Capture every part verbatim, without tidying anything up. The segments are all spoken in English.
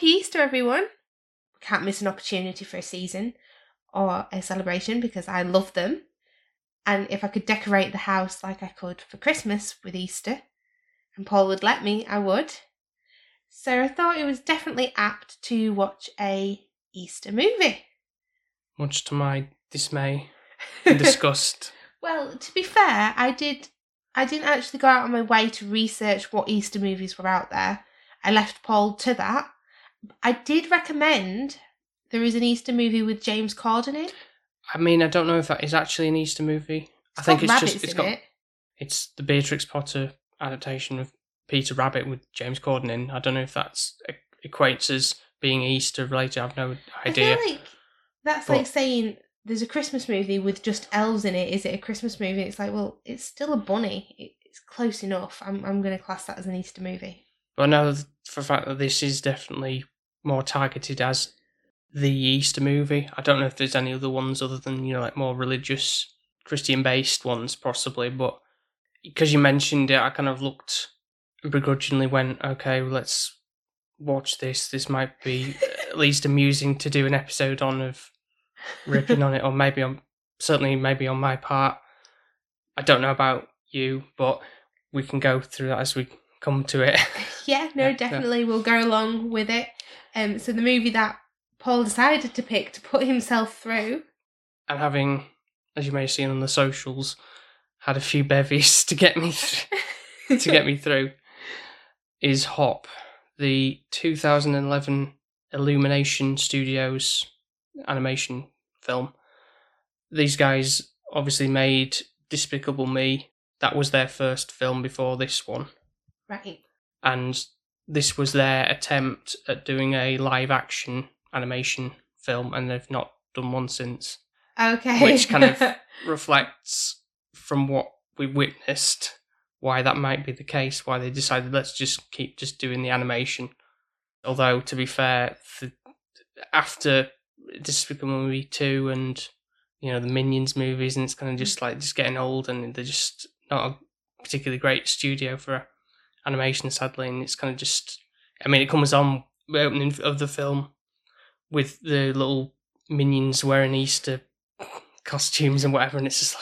Easter, everyone. Can't miss an opportunity for a season or a celebration because I love them. And if I could decorate the house like I could for Christmas with Easter, and Paul would let me, I would. So I thought it was definitely apt to watch a Easter movie. Much to my dismay and disgust. Well, to be fair, I did. I didn't actually go out on my way to research what Easter movies were out there. I left Paul to that. I did recommend there is an Easter movie with James Corden in. I mean, I don't know if that is actually an Easter movie. It's I think it's just it's got it. It's the Beatrix Potter adaptation of Peter Rabbit with James Corden in. I don't know if that's equates as being Easter related. I've no idea. I feel like that's but, like saying there's a Christmas movie with just elves in it. Is it a Christmas movie? It's like, well, it's still a bunny. It's close enough. I'm I'm going to class that as an Easter movie. But I know for the fact that this is definitely more targeted as the Easter movie. I don't know if there's any other ones other than, you know, like more religious, Christian-based ones, possibly. But because you mentioned it, I kind of looked begrudgingly, went, okay, well, let's watch this. This might be at least amusing to do an episode on of ripping on it, or maybe on, certainly maybe on my part. I don't know about you, but we can go through that as we come to it. Yeah, no, yeah, definitely. Yeah. We'll go along with it. Um, so the movie that Paul decided to pick to put himself through. And having, as you may have seen on the socials, had a few bevies to get me th- to get me through, is Hop, the two thousand eleven Illumination Studios animation film. These guys obviously made Despicable Me. That was their first film before this one. Right. And this was their attempt at doing a live-action animation film, and they've not done one since. Okay. Which kind of reflects from what we witnessed why that might be the case, why they decided let's just keep just doing the animation. Although, to be fair, the, after Despicable Me two and, you know, the Minions movies, and it's kind of just like just getting old, and they're just not a particularly great studio for a animation, sadly, and it's kind of just, I mean, it comes on the opening of the film with the little minions wearing Easter costumes and whatever, and it's just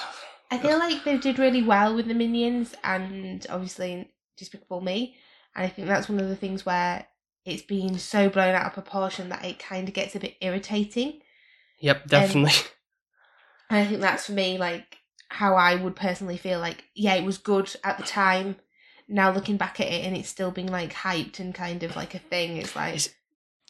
like, I feel like they did really well with the Minions and obviously Despicable Me, and I think that's one of the things where it's been so blown out of proportion that it kind of gets a bit irritating. Yep, definitely. Um, and I think that's for me, like, how I would personally feel like, yeah, it was good at the time. Now looking back at it and it's still being like hyped and kind of like a thing, it's like it's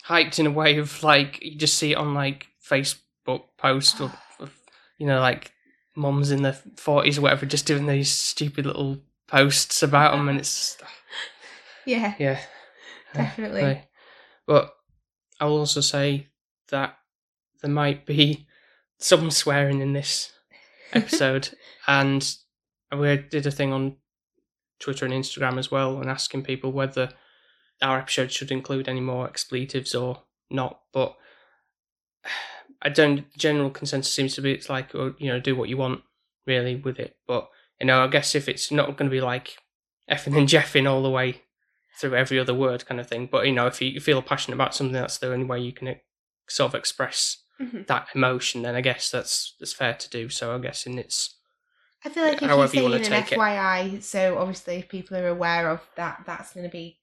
hyped in a way of like you just see it on like Facebook posts of, of, you know, like mums in their forties or whatever just doing these stupid little posts about them, and it's yeah, yeah, definitely. Uh, but I'll also say that there might be some swearing in this episode, and we did a thing on Twitter and Instagram as well, and asking people whether our episode should include any more expletives or not. But I don't. General consensus seems to be it's like, or, you know, do what you want really with it. But you know, I guess if it's not going to be like effing and jeffing all the way through every other word kind of thing. But you know, if you feel passionate about something, that's the only way you can sort of express mm-hmm. that emotion. Then I guess that's that's fair to do. So I guess in its I feel like if However you're saying you an F Y I, it. So obviously if people are aware of that, that's going to be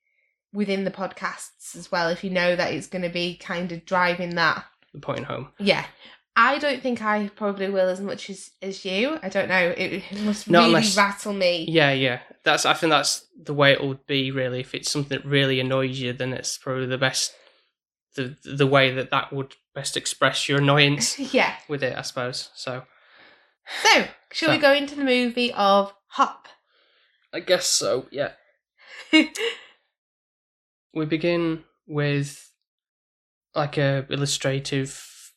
within the podcasts as well, if you know that it's going to be kind of driving that. The point home. Yeah. I don't think I probably will as much as, as you. I don't know. It, it must Not really unless, rattle me. Yeah, yeah. That's. I think that's the way it would be, really. If it's something that really annoys you, then it's probably the best, the the way that that would best express your annoyance yeah. with it, I suppose. So So, shall so. we go into the movie of Hop? I guess so, yeah. We begin with like a illustrative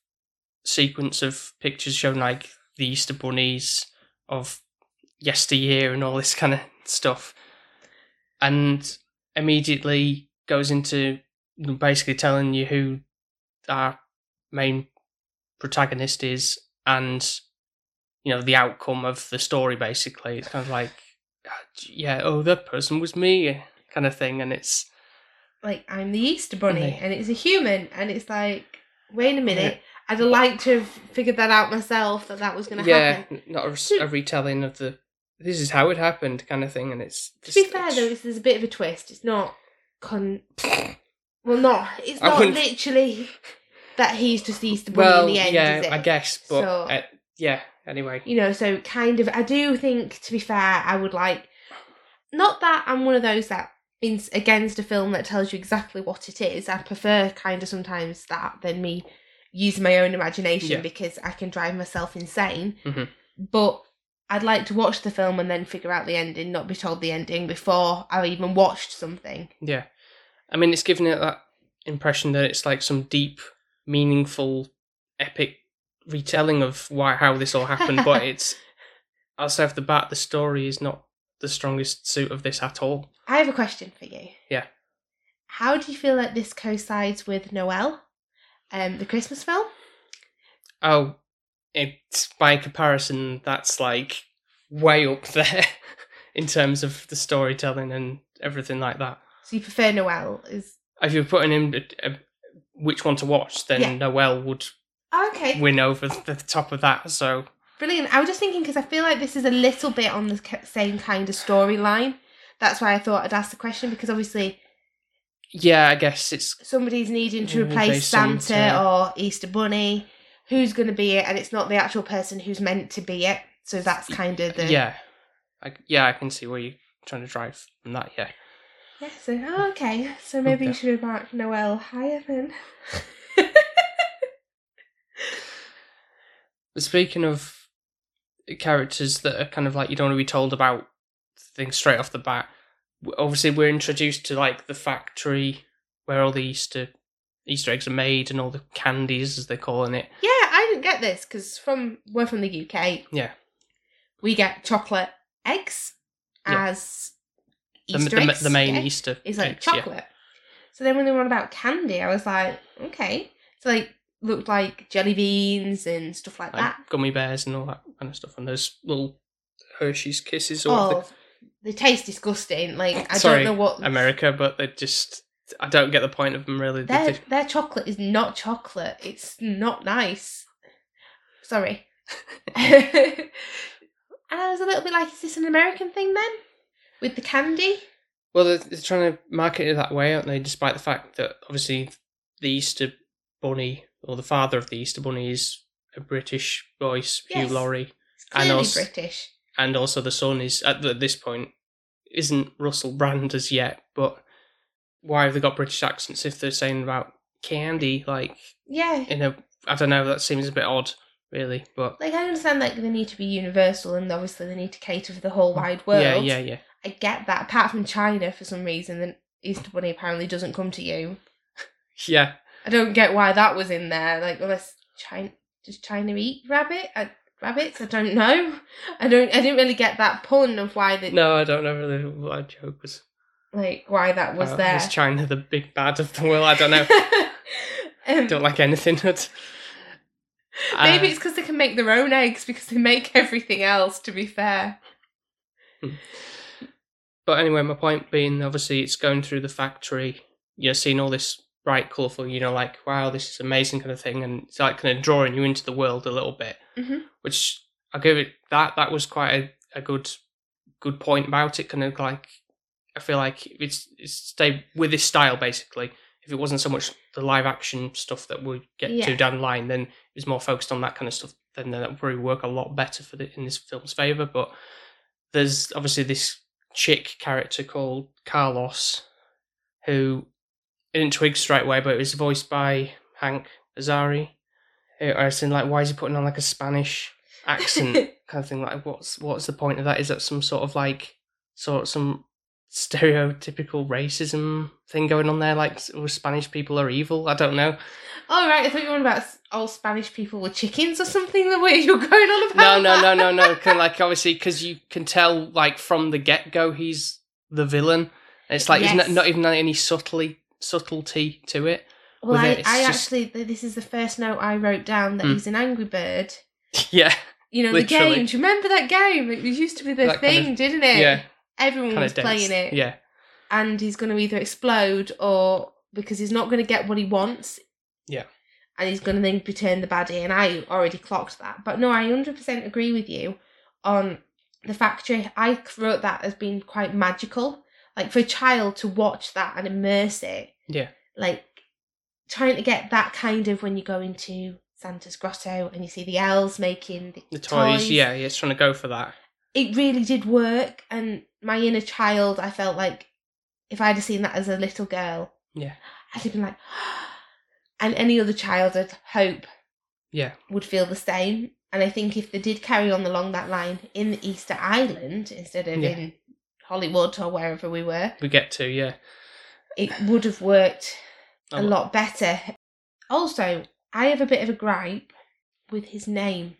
sequence of pictures showing like the Easter bunnies of yesteryear and all this kind of stuff, and immediately goes into basically telling you who our main protagonist is and, you know, the outcome of the story, basically. It's kind of like, yeah, oh, that person was me kind of thing, and it's... like, I'm the Easter Bunny, yeah. and it's a human, and it's like, wait a minute, yeah. I'd have liked to have figured that out myself, that that was going to yeah, happen. Yeah, not a, a retelling of the, this is how it happened kind of thing, and it's... Just, to be fair, it's... though, there's a bit of a twist. It's not... Con... well, not... It's not literally that he's just the Easter Bunny well, in the end, yeah, is it? I guess, but... So, uh, yeah, anyway. You know, so kind of... I do think, to be fair, I would like... Not that I'm one of those that is against a film that tells you exactly what it is. I prefer kind of sometimes that than me using my own imagination yeah. because I can drive myself insane. Mm-hmm. But I'd like to watch the film and then figure out the ending, not be told the ending before I even watched something. Yeah. I mean, it's given it that impression that it's like some deep, meaningful, epic retelling of why how this all happened, but it's... Also, off the bat, the story is not the strongest suit of this at all. I have a question for you. Yeah. How do you feel that this coincides with Noelle, um, the Christmas film? Oh, it's by comparison, that's like way up there in terms of the storytelling and everything like that. So you prefer Noelle? Is... If you're putting in uh, which one to watch, then yeah. Noelle would oh, okay. win over the top of that, so... Brilliant. I was just thinking, because I feel like this is a little bit on the same kind of storyline. That's why I thought I'd ask the question, because obviously... Yeah, I guess it's... Somebody's needing to replace Santa, Santa or Easter Bunny. Who's going to be it? And it's not the actual person who's meant to be it. So that's kind of the... Yeah. I, yeah, I can see where you're trying to drive from that, yeah. Yeah, so... Oh, okay. So maybe okay. you should have marked Noelle higher then. Speaking of... characters that are kind of like you don't want to be told about things straight off the bat. Obviously, we're introduced to like the factory where all the Easter Easter eggs are made and all the candies, as they're calling it. Yeah, I didn't get this because from we're from the U K. Yeah, we get chocolate eggs yeah. as Easter the, the, eggs. The main yeah. Easter is like eggs, chocolate. Yeah. So then when they were on about candy, I was like, okay, so like. Looked like jelly beans and stuff like, like that. Gummy bears and all that kind of stuff. And those little Hershey's Kisses. Or oh, they... they taste disgusting. Like I Sorry, don't know what... America, but they just... I don't get the point of them, really. Their, they... their chocolate is not chocolate. It's not nice. Sorry. And I was a little bit like, is this an American thing then? With the candy? Well, they're, they're trying to market it that way, aren't they? Despite the fact that, obviously, the Easter Bunny... or the father of the Easter Bunny is a British voice, yes, Hugh Laurie. Clearly and also, British. And also the son is, at this point, isn't Russell Brand as yet, but why have they got British accents if they're saying about candy, like, yeah, in a, I don't know, that seems a bit odd, really, but... Like, I understand that they need to be universal, and obviously they need to cater for the whole wide world. Yeah, yeah, yeah. I get that, apart from China, for some reason, the Easter Bunny apparently doesn't come to you. Yeah. I don't get why that was in there. Like, unless China does China eat rabbit? I, rabbits? I don't know. I don't. I didn't really get that pun of why the. No, I don't know really what a joke was. Like why that was uh, there. Is China the big bad of the world? I don't know. um, don't like anything. But, uh, maybe it's because they can make their own eggs because they make everything else. To be fair. But anyway, my point being, obviously, it's going through the factory. You're seeing all this. Bright, colourful, you know, like, wow, this is amazing kind of thing, and it's like kind of drawing you into the world a little bit, mm-hmm. which I'll give it, that that was quite a, a good good point about it, kind of like, I feel like it's, it's stayed with this style, basically. If it wasn't so much the live-action stuff that we'll get yeah. to down the line, then it was more focused on that kind of stuff, then that would probably work a lot better for the, in this film's favour, but there's obviously this chick character called Carlos, who... I didn't twig straight away, but it was voiced by Hank Azaria. I was saying, like, why is he putting on, like, a Spanish accent kind of thing. Like, what's what's the point of that? Is that some sort of like sort of some stereotypical racism thing going on there? Like, well, Spanish people are evil? I don't know. Oh, right. I thought you were on about all Spanish people were chickens or something, the way you're going on about. No, no, that. no, no, no. Kind of like, obviously, because you can tell, like, from the get-go, he's the villain. And it's like, yes. there's not, not even any subtly, subtlety to it. Well, I, it. I just... actually, this is the first note I wrote down, that mm. he's an angry bird. Yeah. You know, literally. The game. Do you remember that game? It used to be the that thing, kind of, didn't it? Yeah. Everyone kind was playing it. Yeah. And he's going to either explode or, because he's not going to get what he wants. Yeah. And he's going to then be turned the baddie. And I already clocked that. But no, I one hundred percent agree with you on the factory. I wrote that as being quite magical. Like, for a child to watch that and immerse it. Yeah. Like, trying to get that kind of, when you go into Santa's grotto and you see the elves making the, the toys. toys. Yeah, yeah, it's trying to go for that. It really did work, and my inner child, I felt like if I'd have seen that as a little girl, yeah, I'd have been like, and any other child, I'd hope, yeah, would feel the same. And I think if they did carry on along that line in Easter Island instead of yeah. in Hollywood or wherever we were, we get to yeah, it would have worked a, a lot. lot better. Also, I have a bit of a gripe with his name,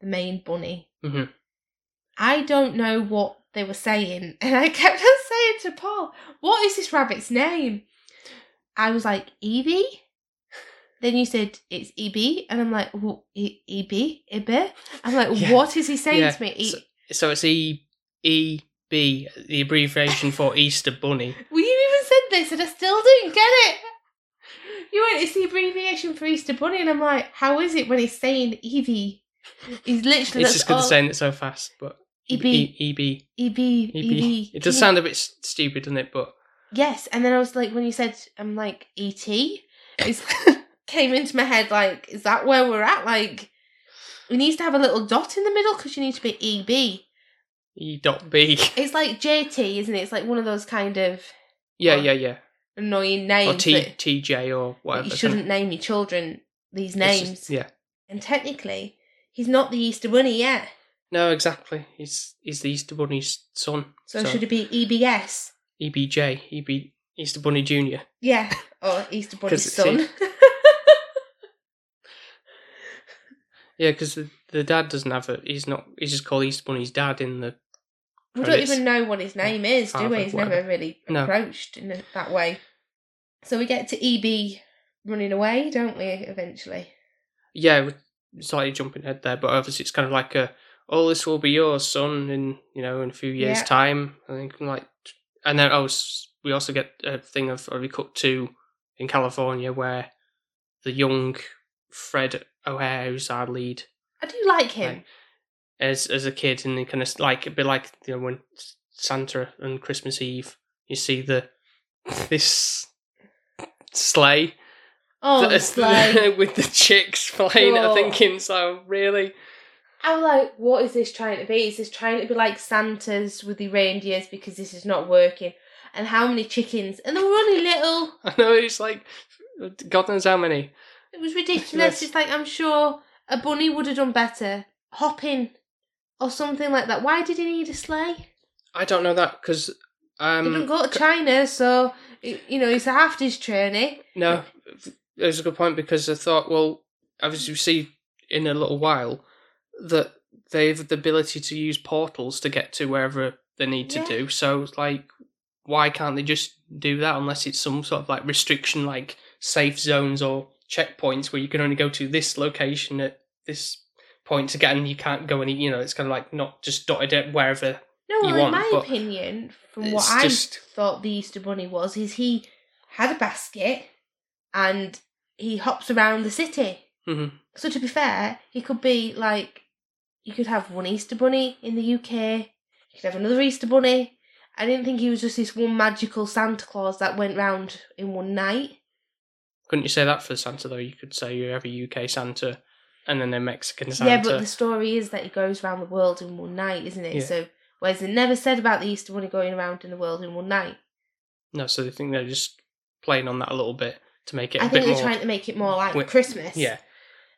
the main bunny. Mm-hmm. I don't know what they were saying. And I kept on saying to Paul, what is this rabbit's name? I was like, E B? Then you said, it's E B? And I'm like, well, E B? E B? I'm like, yeah. what is he saying yeah. to me? E- so, so it's E B, e- the abbreviation for Easter Bunny. Well, you even said this and I still didn't get it. You went, it's the abbreviation for Easter Bunny. And I'm like, how is it when he's saying E B? He's literally... It's just because they're saying it so fast, but... E B. E B. E B. E B. It does sound a bit stupid, doesn't it? But yes, and then I was like, when you said, I'm like, E T, it came into my head, like, is that where we're at? Like, we need to have a little dot in the middle because you need to be E B. E dot B. It's like J T, isn't it? It's like one of those kind of... Yeah, yeah, yeah. Annoying names. Or T, T J or whatever. You shouldn't name your children these names. Just, yeah. And technically, he's not the Easter Bunny yet. No, exactly. He's he's the Easter Bunny's son. So, so. should it be E B S? E B J. E B Easter Bunny Junior Yeah, or Easter Bunny's son. It. Yeah, because the, the dad doesn't have a... He's not. He's just called Easter Bunny's dad in the... We credits. Don't even know what his name yeah, is, do we? He's whatever. Never really no. approached in a, that way. So we get to E B running away, don't we, eventually? Yeah, we're slightly jumping ahead there, but obviously it's kind of like a... Oh, this will be yours, son, in, you know, in a few years' yeah. time. I think, like, and then, oh, we also get a thing of, or we cut to in California where the young Fred O'Hare, who's our lead. I do like him. Like, as as a kid, and he kind of, like, a bit like, you know, when Santa and Christmas Eve, you see the, this sleigh. Oh, the sleigh. With the chicks playing, oh. I'm thinking, so, really... I was like, what is this trying to be? Is this trying to be like Santa's with the reindeers because this is not working? And how many chickens? And they were only little. I know, it's like, God knows how many. It was ridiculous. Yes. It's like, I'm sure a bunny would have done better. Hopping or something like that. Why did he need a sleigh? I don't know that, because... Um, he didn't go to China, so, you know, he's half his journey. No, it was a good point, because I thought, well, as you see in a little while... that they have the ability to use portals to get to wherever they need to yeah. do. So, like, why can't they just do that unless it's some sort of, like, restriction, like, safe zones or checkpoints where you can only go to this location at this point to get, and you can't go any, you know, it's kind of, like, not just dotted at wherever no, well, you want. No, in my opinion, from what I just... thought the Easter Bunny was, is he had a basket and he hops around the city. Mm-hmm. So, to be fair, he could be, like... You could have one Easter Bunny in the U K. You could have another Easter Bunny. I didn't think he was just this one magical Santa Claus that went round in one night. Couldn't you say that for Santa, though? You could say you have a U K Santa and then a Mexican Santa. Yeah, but the story is that he goes round the world in one night, isn't it? Yeah. So, whereas they never said about the Easter Bunny going around in the world in one night. No, so they think they're just playing on that a little bit to make it I a bit more... I think they're trying to make it more like wi- Christmas. Yeah.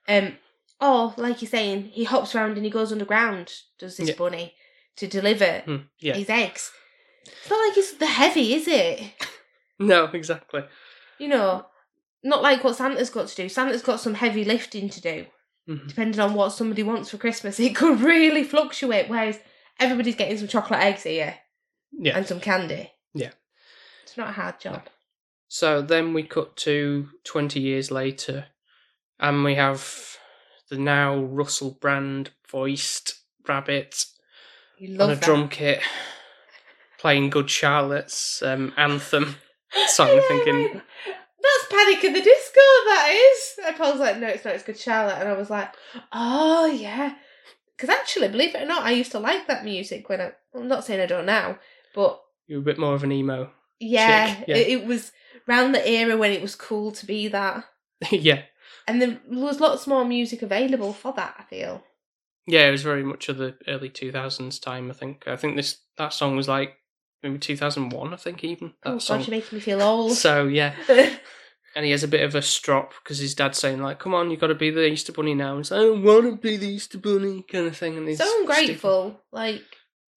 Um... Or, like you're saying, he hops around and he goes underground, does this yeah. bunny, to deliver mm, yeah. his eggs. It's not like it's the heavy, is it? No, exactly. You know, not like what Santa's got to do. Santa's got some heavy lifting to do. Mm-hmm. Depending on what somebody wants for Christmas, it could really fluctuate, whereas everybody's getting some chocolate eggs here. Yeah. And some candy. Yeah. It's not a hard job. No. So then we cut to twenty years later, and we have the now Russell Brand voiced rabbit you love on a that. drum kit playing Good Charlotte's um, anthem. So I'm yeah, thinking... Right. That's Panic! At the Disco, that is. And Paul's like, no, it's not, it's Good Charlotte. And I was like, oh, yeah. Because actually, believe it or not, I used to like that music when I... I'm not saying I don't now, but... You were a bit more of an emo yeah, chick. Yeah, it, it was round the era when it was cool to be that. Yeah. And there was lots more music available for that, I feel. Yeah, it was very much of the early two thousands time, I think. I think this that song was like maybe two thousand one, I think, even. That oh, song. God, you're making me feel old. So, yeah. And he has a bit of a strop because his dad's saying, like, come on, you've got to be the Easter Bunny now. And he's like, I don't want to be the Easter Bunny kind of thing. And he's so ungrateful. Like,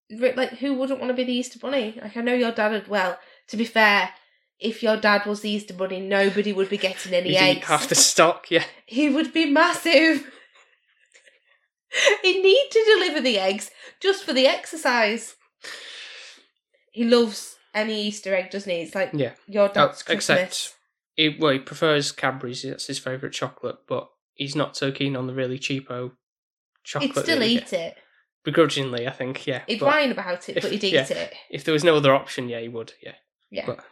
like, who wouldn't want to be the Easter Bunny? Like, I know your dad had, well, to be fair, if your dad was the Easter Bunny, nobody would be getting any eggs. He'd have to stock, yeah. He would be massive. He'd need to deliver the eggs just for the exercise. He loves any Easter egg, doesn't he? It's like yeah. your dad's oh, Christmas. Except, he, well, he prefers Cadbury's. That's his favourite chocolate, but he's not so keen on the really cheapo chocolate. He'd still eat it. Begrudgingly, I think, yeah. He'd whine about it, if, but he'd eat yeah, it. If there was no other option, yeah, he would, yeah. Yeah. But,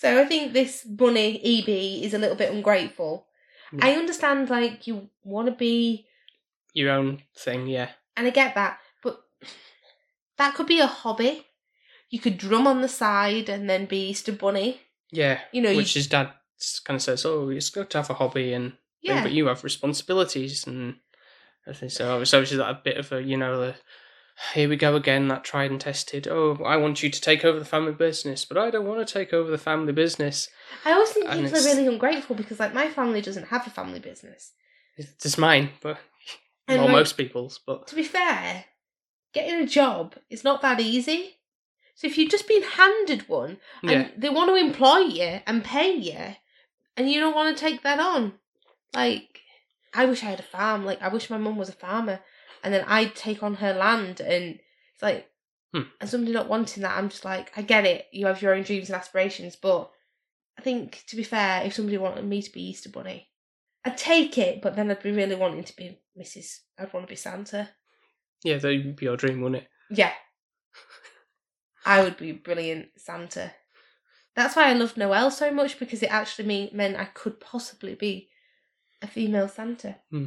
so I think this bunny E B is a little bit ungrateful. Yeah. I understand, like, you want to be your own thing, yeah, and I get that, but that could be a hobby. You could drum on the side and then be Easter Bunny, yeah, you know, which you... his dad kind of says, oh, it's good to have a hobby and yeah. but you have responsibilities. And I think so it's obviously that a bit of a, you know, the here we go again, that tried and tested. Oh, I want you to take over the family business, but I don't want to take over the family business. I always think and people it's... are really ungrateful because, like, my family doesn't have a family business. It's just mine, but... And or like, most people's, but... To be fair, getting a job is not that easy. So if you've just been handed one, and yeah. they want to employ you and pay you, and you don't want to take that on. Like, I wish I had a farm. Like, I wish my mum was a farmer. And then I'd take on her land, and it's like, hmm. and somebody not wanting that, I'm just like, I get it, you have your own dreams and aspirations, but I think, to be fair, if somebody wanted me to be Easter Bunny, I'd take it, but then I'd be really wanting to be Missus I'd want to be Santa. Yeah, that would be your dream, wouldn't it? Yeah. I would be brilliant Santa. That's why I loved Noelle so much, because it actually mean, meant I could possibly be a female Santa. Hmm.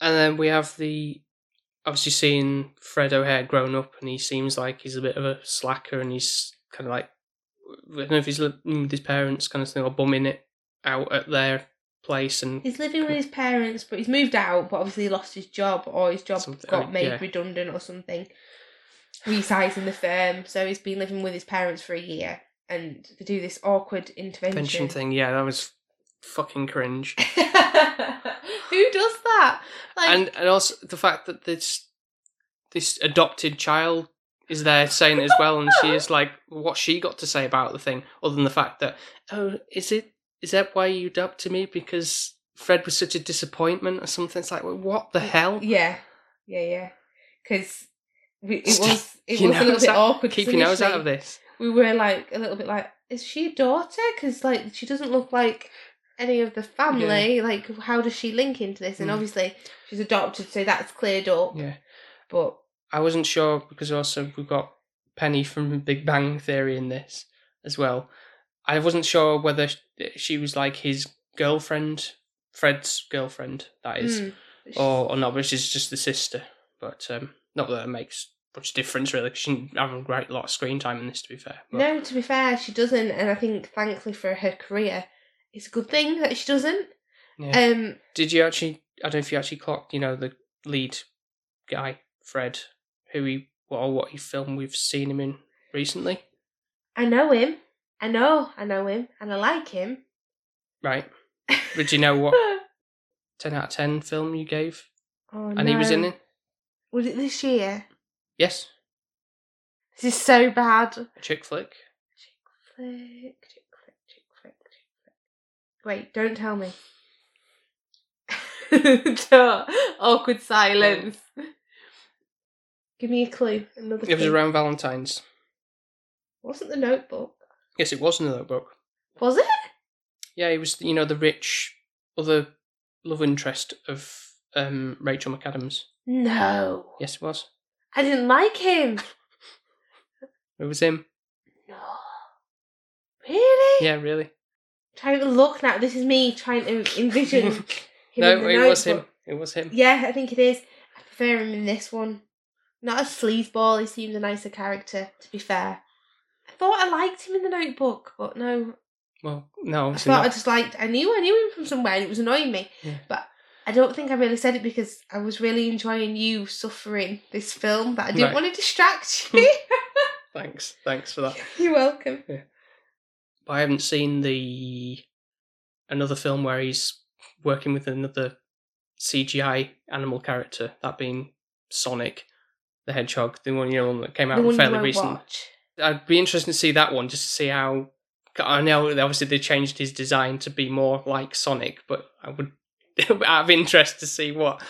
And then we have the, obviously seeing Fred O'Hare grown up, and he seems like he's a bit of a slacker, and he's kind of like, I don't know if he's living with his parents kind of thing, or bumming it out at their place. And he's living with his parents, but he's moved out, but obviously he lost his job, or his job something, got made yeah. redundant or something, resizing the firm. So he's been living with his parents for a year, and they do this awkward intervention. Intervention thing, yeah, that was... fucking cringe. Who does that? Like, and and also the fact that this this adopted child is there saying it as well, and she is like, what she got to say about the thing, other than the fact that, oh, is it is that why you adopted me? Because Fred was such a disappointment or something. It's like, well, what the hell? Yeah, yeah, yeah. Because it Just, was it was know, a little bit that, awkward. Keep your nose out of this. We were like a little bit like, is she a daughter? Because like she doesn't look like any of the family, yeah. like, how does she link into this? And mm. obviously, she's adopted, so that's cleared up. Yeah. But I wasn't sure, because also we've got Penny from Big Bang Theory in this as well. I wasn't sure whether she was, like, his girlfriend, Fred's girlfriend, that is, mm. or, or not, but she's just the sister. But um, not that it makes much difference, really, because she didn't have a great lot of screen time in this, to be fair. But... No, to be fair, she doesn't, and I think, thankfully for her career... It's a good thing that she doesn't. Yeah. Um, Did you actually... I don't know if you actually clocked, you know, the lead guy, Fred, who he... Well, what he filmed we've seen him in recently. I know him. I know I know him. And I like him. Right. But do you know what ten out of ten film you gave. Oh, and no. He was in it. Was it this year? Yes. This is so bad. A chick flick. Chick flick, chick flick, chick flick, chick flick. Wait, don't tell me. Awkward silence. Oh. Give me a clue. Another. It was around Valentine's. Wasn't The Notebook? Yes, it was in The Notebook. Was it? Yeah, he was, you know, the rich other love interest of um, Rachel McAdams. No. Yes, it was. I didn't like him. It was him. No. Really? Yeah, really. I'm trying to look now. This is me trying to envision him. No, in the it notebook. was him. It was him. Yeah, I think it is. I prefer him in this one. Not a sleazeball. He seems a nicer character, to be fair. I thought I liked him in The Notebook, but no. Well, no, obviously I thought not. I just liked... I knew I knew him from somewhere and it was annoying me. Yeah. But I don't think I really said it because I was really enjoying you suffering this film, but I didn't right. want to distract you. Thanks. Thanks for that. You're welcome. Yeah. I haven't seen the... another film where he's working with another C G I animal character, that being Sonic the Hedgehog, the one, you know, that came out fairly recently. Watch. I'd be interested to see that one, just to see how... I know, obviously, they changed his design to be more like Sonic, but I would have interest to see what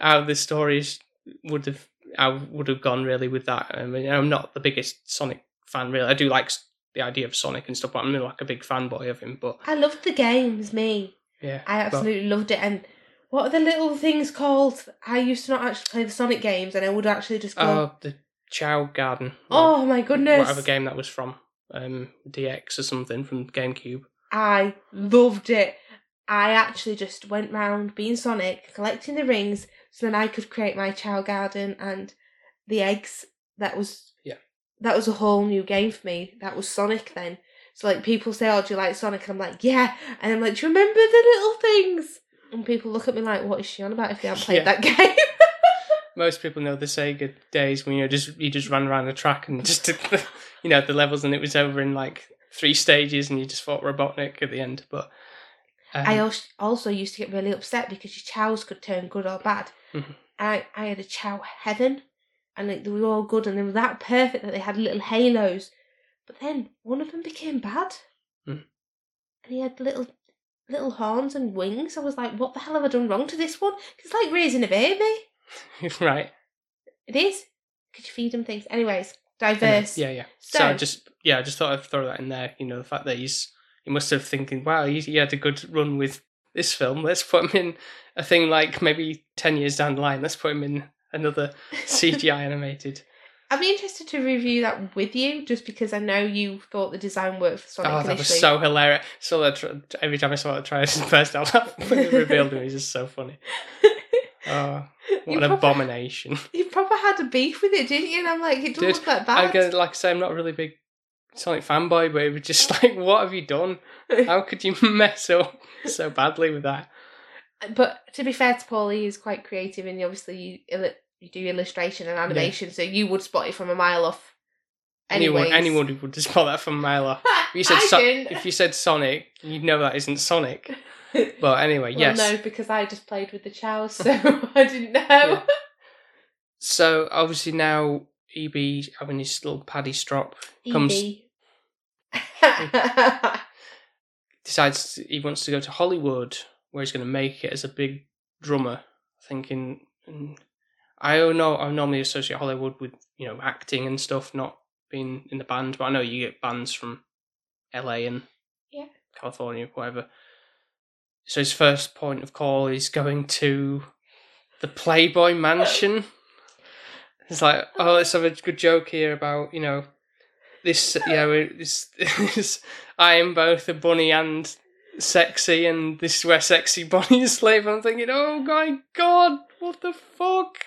how the stories would have how would have gone, really, with that. I mean, I'm not the biggest Sonic fan, really. I do like the idea of Sonic and stuff, but I'm not like a big fanboy of him. But I loved the games, me. Yeah, I absolutely but... loved it. And what are the little things called? I used to not actually play the Sonic games, and I would actually just go... Oh, the Chao Garden. Oh, my goodness. Whatever game that was from. Um, D X or something from GameCube. I loved it. I actually just went round being Sonic, collecting the rings, so then I could create my Chao Garden and the eggs. That was yeah. That was a whole new game for me. That was Sonic then. So like people say, "Oh, do you like Sonic?" And I'm like, "Yeah." And I'm like, "Do you remember the little things?" And people look at me like, "What is she on about?" If they haven't played yeah. that game. Most people know the Sega days when you know just you just ran around the track and just did the, you know the levels, and it was over in like three stages, and you just fought Robotnik at the end. But um, I also used to get really upset because your chows could turn good or bad. Mm-hmm. I I had a chow heaven, and like they were all good, and they were that perfect that they had little halos. But then one of them became bad, mm. and he had little little horns and wings. I was like, what the hell have I done wrong to this one? It's like raising a baby. Right. It is. Could you feed him things? Anyways, diverse. Yeah, yeah. yeah. So, so I just yeah, I just thought I'd throw that in there. You know, the fact that he's he must have thinking, wow, he, he had a good run with this film. Let's put him in a thing like maybe ten years down the line. Let's put him in another C G I animated. I'd be interested to review that with you, just because I know you thought the design worked for Sonic. Oh, that initially. was so hilarious! So I tr- every time I saw it, try his first out, revealed him. He's just so funny. Oh, what you an proper, abomination. You probably had a beef with it, didn't you? And I'm like, it doesn't Dude, look that bad. I, like I say, I'm not a really big Sonic fanboy, but it was just like, what have you done? How could you mess up so badly with that? But to be fair to Paul, he is quite creative, and obviously you, you do illustration and animation, yeah. so you would spot it from a mile off. Anyways. Anyone anyone would spot that from a mile off. If you said, so- if you said Sonic, you'd know that isn't Sonic. But anyway, well, yes. Well, no, because I just played with the chows, so I didn't know. Yeah. So, obviously now, E B having his little paddy strop comes... E B Decides he wants to go to Hollywood, where he's going to make it as a big drummer, thinking... And I don't know, I normally associate Hollywood with, you know, acting and stuff, not being in the band, but I know you get bands from L A and yeah. California, whatever. So his first point of call is going to the Playboy Mansion. It's like, oh, let's have a good joke here about, you know, this, you know, this, this I am both a bunny and sexy, and this is where sexy bunnies live. I'm thinking, oh my God, what the fuck?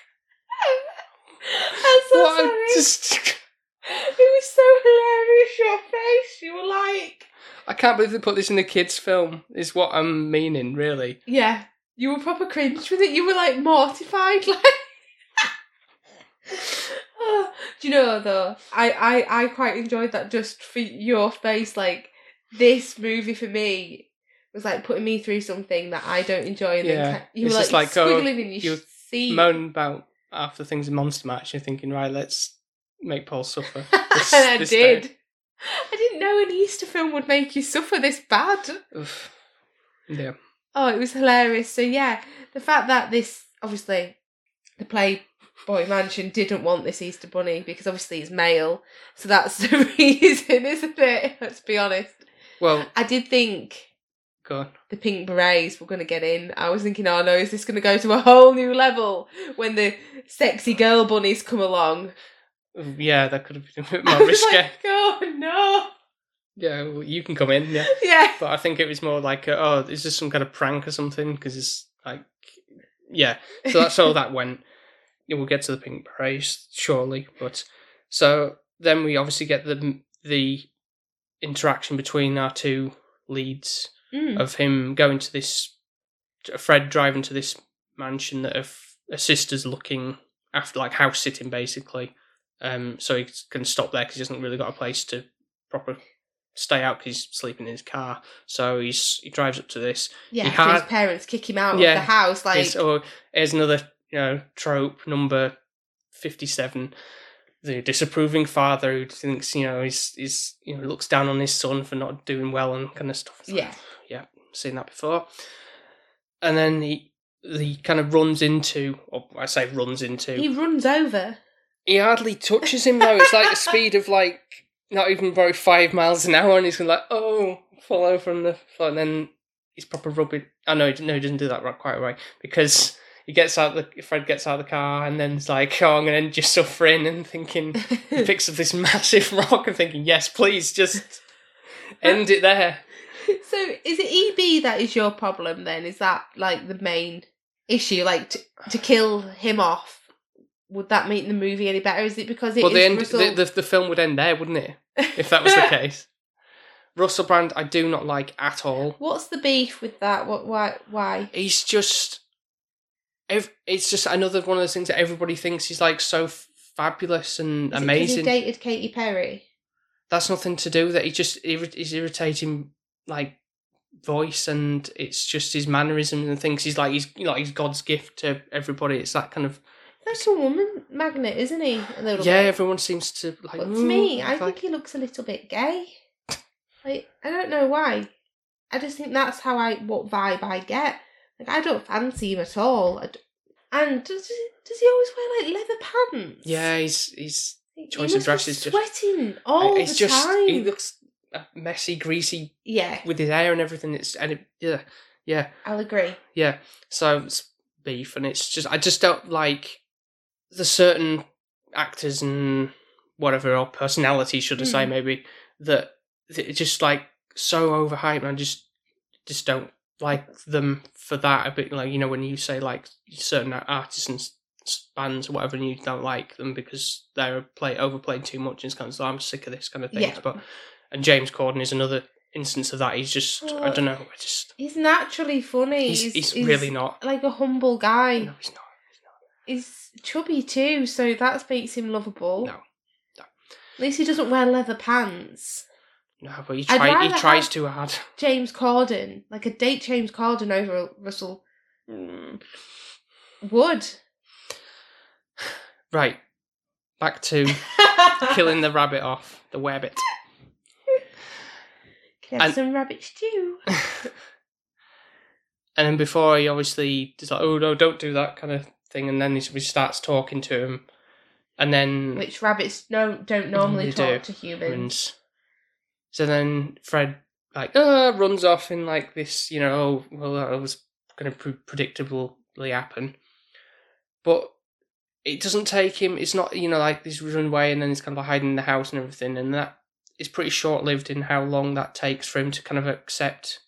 I'm so what, sorry. I just... It was so hilarious, your face. You were like... I can't believe they put this in a kids' film, is what I'm meaning, really. Yeah. You were proper cringe with it. You were, like, mortified. Like, oh, do you know, though, I, I, I quite enjoyed that just for your face. Like, this movie for me was like putting me through something that I don't enjoy, and yeah. then ca- you it's were like, like squiggling oh, and you, you see moaning about half the things in Monster Match. You're thinking, right, let's make Paul suffer. This, and I did. Day. I didn't know an Easter film would make you suffer this bad. Oof. Yeah. Oh, it was hilarious. So yeah, the fact that this, obviously, the Playboy Mansion didn't want this Easter Bunny because obviously it's male, so that's the reason, isn't it? Let's be honest. Well, I did think go on. The Pink Berets were going to get in. I was thinking, oh no, is this going to go to a whole new level when the sexy girl bunnies come along? Yeah, that could have been a bit more I was risky. Like, oh no. Yeah, well, you can come in, yeah. Yeah. But I think it was more like, uh, oh, is this some kind of prank or something? Because it's like, yeah. So that's all that went. We'll get to the Pink Berets, surely. But so then we obviously get the the interaction between our two leads mm. of him going to this, Fred driving to this mansion that her, her sister's looking after, like house sitting basically. Um, so he can stop there because he hasn't really got a place to proper stay out because he's sleeping in his car. So he's he drives up to this. Yeah, he had, his parents kick him out yeah, of the house. Like, his, or here's another you know trope number fifty-seven: the disapproving father who thinks you know he's he's you know looks down on his son for not doing well and kind of stuff. Like, yeah, yeah, seen that before. And then he he kind of runs into, or I say runs into, he runs over. He hardly touches him though. It's like the speed of like not even very five miles an hour, and he's gonna like oh fall over on the floor, and then he's proper rubbing. I know no, he doesn't do that right quite right because he gets out the Fred gets out of the car, and then it's like oh I'm gonna end your suffering, and thinking he picks up this massive rock and thinking yes please just end it there. So is it E B that is your problem then? Is that like the main issue? Like to, to kill him off? Would that make the movie any better? Is it because it well, is end, Russell... the, the the film would end there, wouldn't it? If that was the case. Russell Brand, I do not like at all. What's the beef with that? What? Why? Why? He's just... It's just another one of those things that everybody thinks he's like so fabulous and is amazing. Is he dated Katy Perry? That's nothing to do with it. He just he's irritating like voice, and it's just his mannerisms and things. He's like he's you know, he's God's gift to everybody. It's that kind of... That's a woman magnet, isn't he? A little yeah, bit. Everyone seems to like. But to me, I like... think he looks a little bit gay. Like I don't know why. I just think that's how I what vibe I get. Like I don't fancy him at all. And does he, does he always wear like leather pants? Yeah, he's he's choice he of dress is just sweating all it's the just, time. He looks messy, greasy. Yeah, with his hair and everything. It's and it, yeah, yeah. I'll agree. Yeah, so it's beef, and it's just I just don't like. The certain actors and whatever, or personality, should I say, mm. maybe, that they're just like so overhyped, and I just just don't like them for that. A bit like, you know, when you say like certain artists and bands or whatever, and you don't like them because they're play, overplayed too much, and it's kind of, so I'm sick of this kind of thing. Yeah. But, and James Corden is another instance of that. He's just, well, I don't know, I just. He's naturally funny. He's, he's, he's, he's really not. Like a humble guy. No, he's not. He's chubby too, so that makes him lovable. No, no. At least he doesn't wear leather pants. No, but he, try, he tries too hard. James Corden, like a date James Corden over Russell mm. Wood. Right, back to killing the rabbit off, the werebit. Can I have and, some rabbit stew? And then before he obviously is like, oh no, don't do that kind of thing, and then he starts talking to him, and then which rabbits no don't normally talk do. To humans. So then Fred like uh, runs off in like this, you know, oh, well that was going to pre- predictably happen, but it doesn't take him. It's not you know like this runway, and then he's kind of like hiding in the house and everything, and that is pretty short lived in how long that takes for him to kind of accept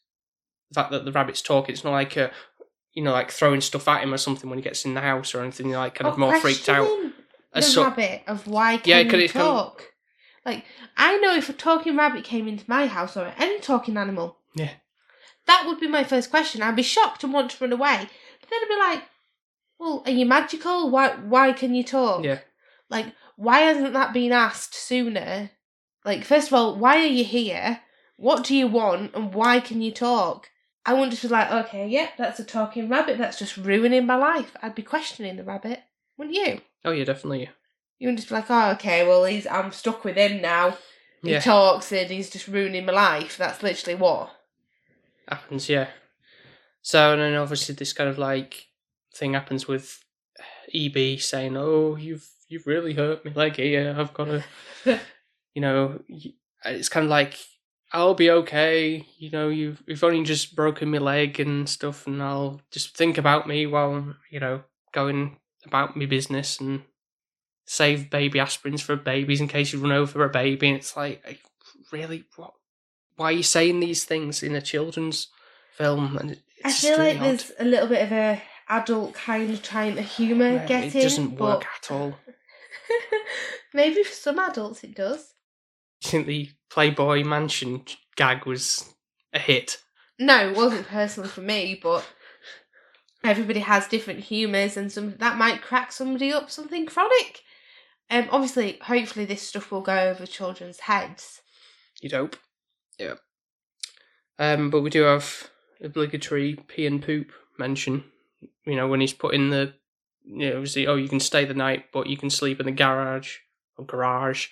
the fact that the rabbits talk. It's not like a you know, like throwing stuff at him or something when he gets in the house or anything, like kind of oh, more freaked out. The so- rabbit of why can yeah, he it talk? Come- like, I know if a talking rabbit came into my house or any talking animal, yeah, that would be my first question. I'd be shocked and want to run away. But then I'd be like, well, are you magical? Why Why can you talk? Yeah. Like, why hasn't that been asked sooner? Like, first of all, why are you here? What do you want? And why can you talk? I wouldn't just be like, okay, yep, yeah, that's a talking rabbit. That's just ruining my life. I'd be questioning the rabbit, wouldn't you? Oh, yeah, definitely. You wouldn't just be like, oh, okay, well, he's I'm stuck with him now. He yeah. talks and he's just ruining my life. That's literally what happens, yeah. So, and then obviously this kind of, like, thing happens with E B saying, oh, you've you've really hurt me. Like, yeah, I've got to, you know, it's kind of like, I'll be okay, you know, you've, you've only just broken my leg and stuff, and I'll just think about me while I'm, you know, going about my business and save baby aspirins for babies in case you run over a baby. And it's like, really, what? Why are you saying these things in a children's film? And it's I feel really like odd. There's a little bit of a adult kind of trying to humour yeah, get it in. It doesn't work but... at all. Maybe for some adults it does. Do you think the Playboy Mansion gag was a hit? No, it wasn't personally for me, but everybody has different humours and some that might crack somebody up, something chronic. Um, obviously, hopefully this stuff will go over children's heads. You'd hope. Yeah. Um, but we do have obligatory pee and poop mention. You know, when he's put in the, you know, obviously, oh, you can stay the night, but you can sleep in the garage or garage.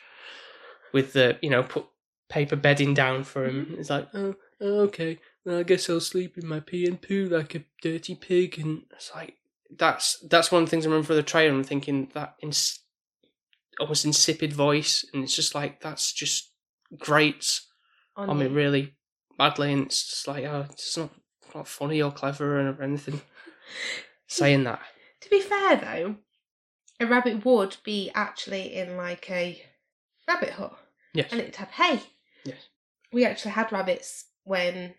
With the, you know, put paper bedding down for him. Mm-hmm. It's like, oh, okay, well, I guess I'll sleep in my pee and poo like a dirty pig. And it's like, that's that's one of the things I remember from the trailer. I'm thinking that ins- almost insipid voice. And it's just like, that's just grates on, on me really badly. And it's just like, oh, it's not, not funny or clever or anything saying that. To be fair, though, a rabbit would be actually in like a rabbit hut. Yes. And it'd have hay. Yes. We actually had rabbits when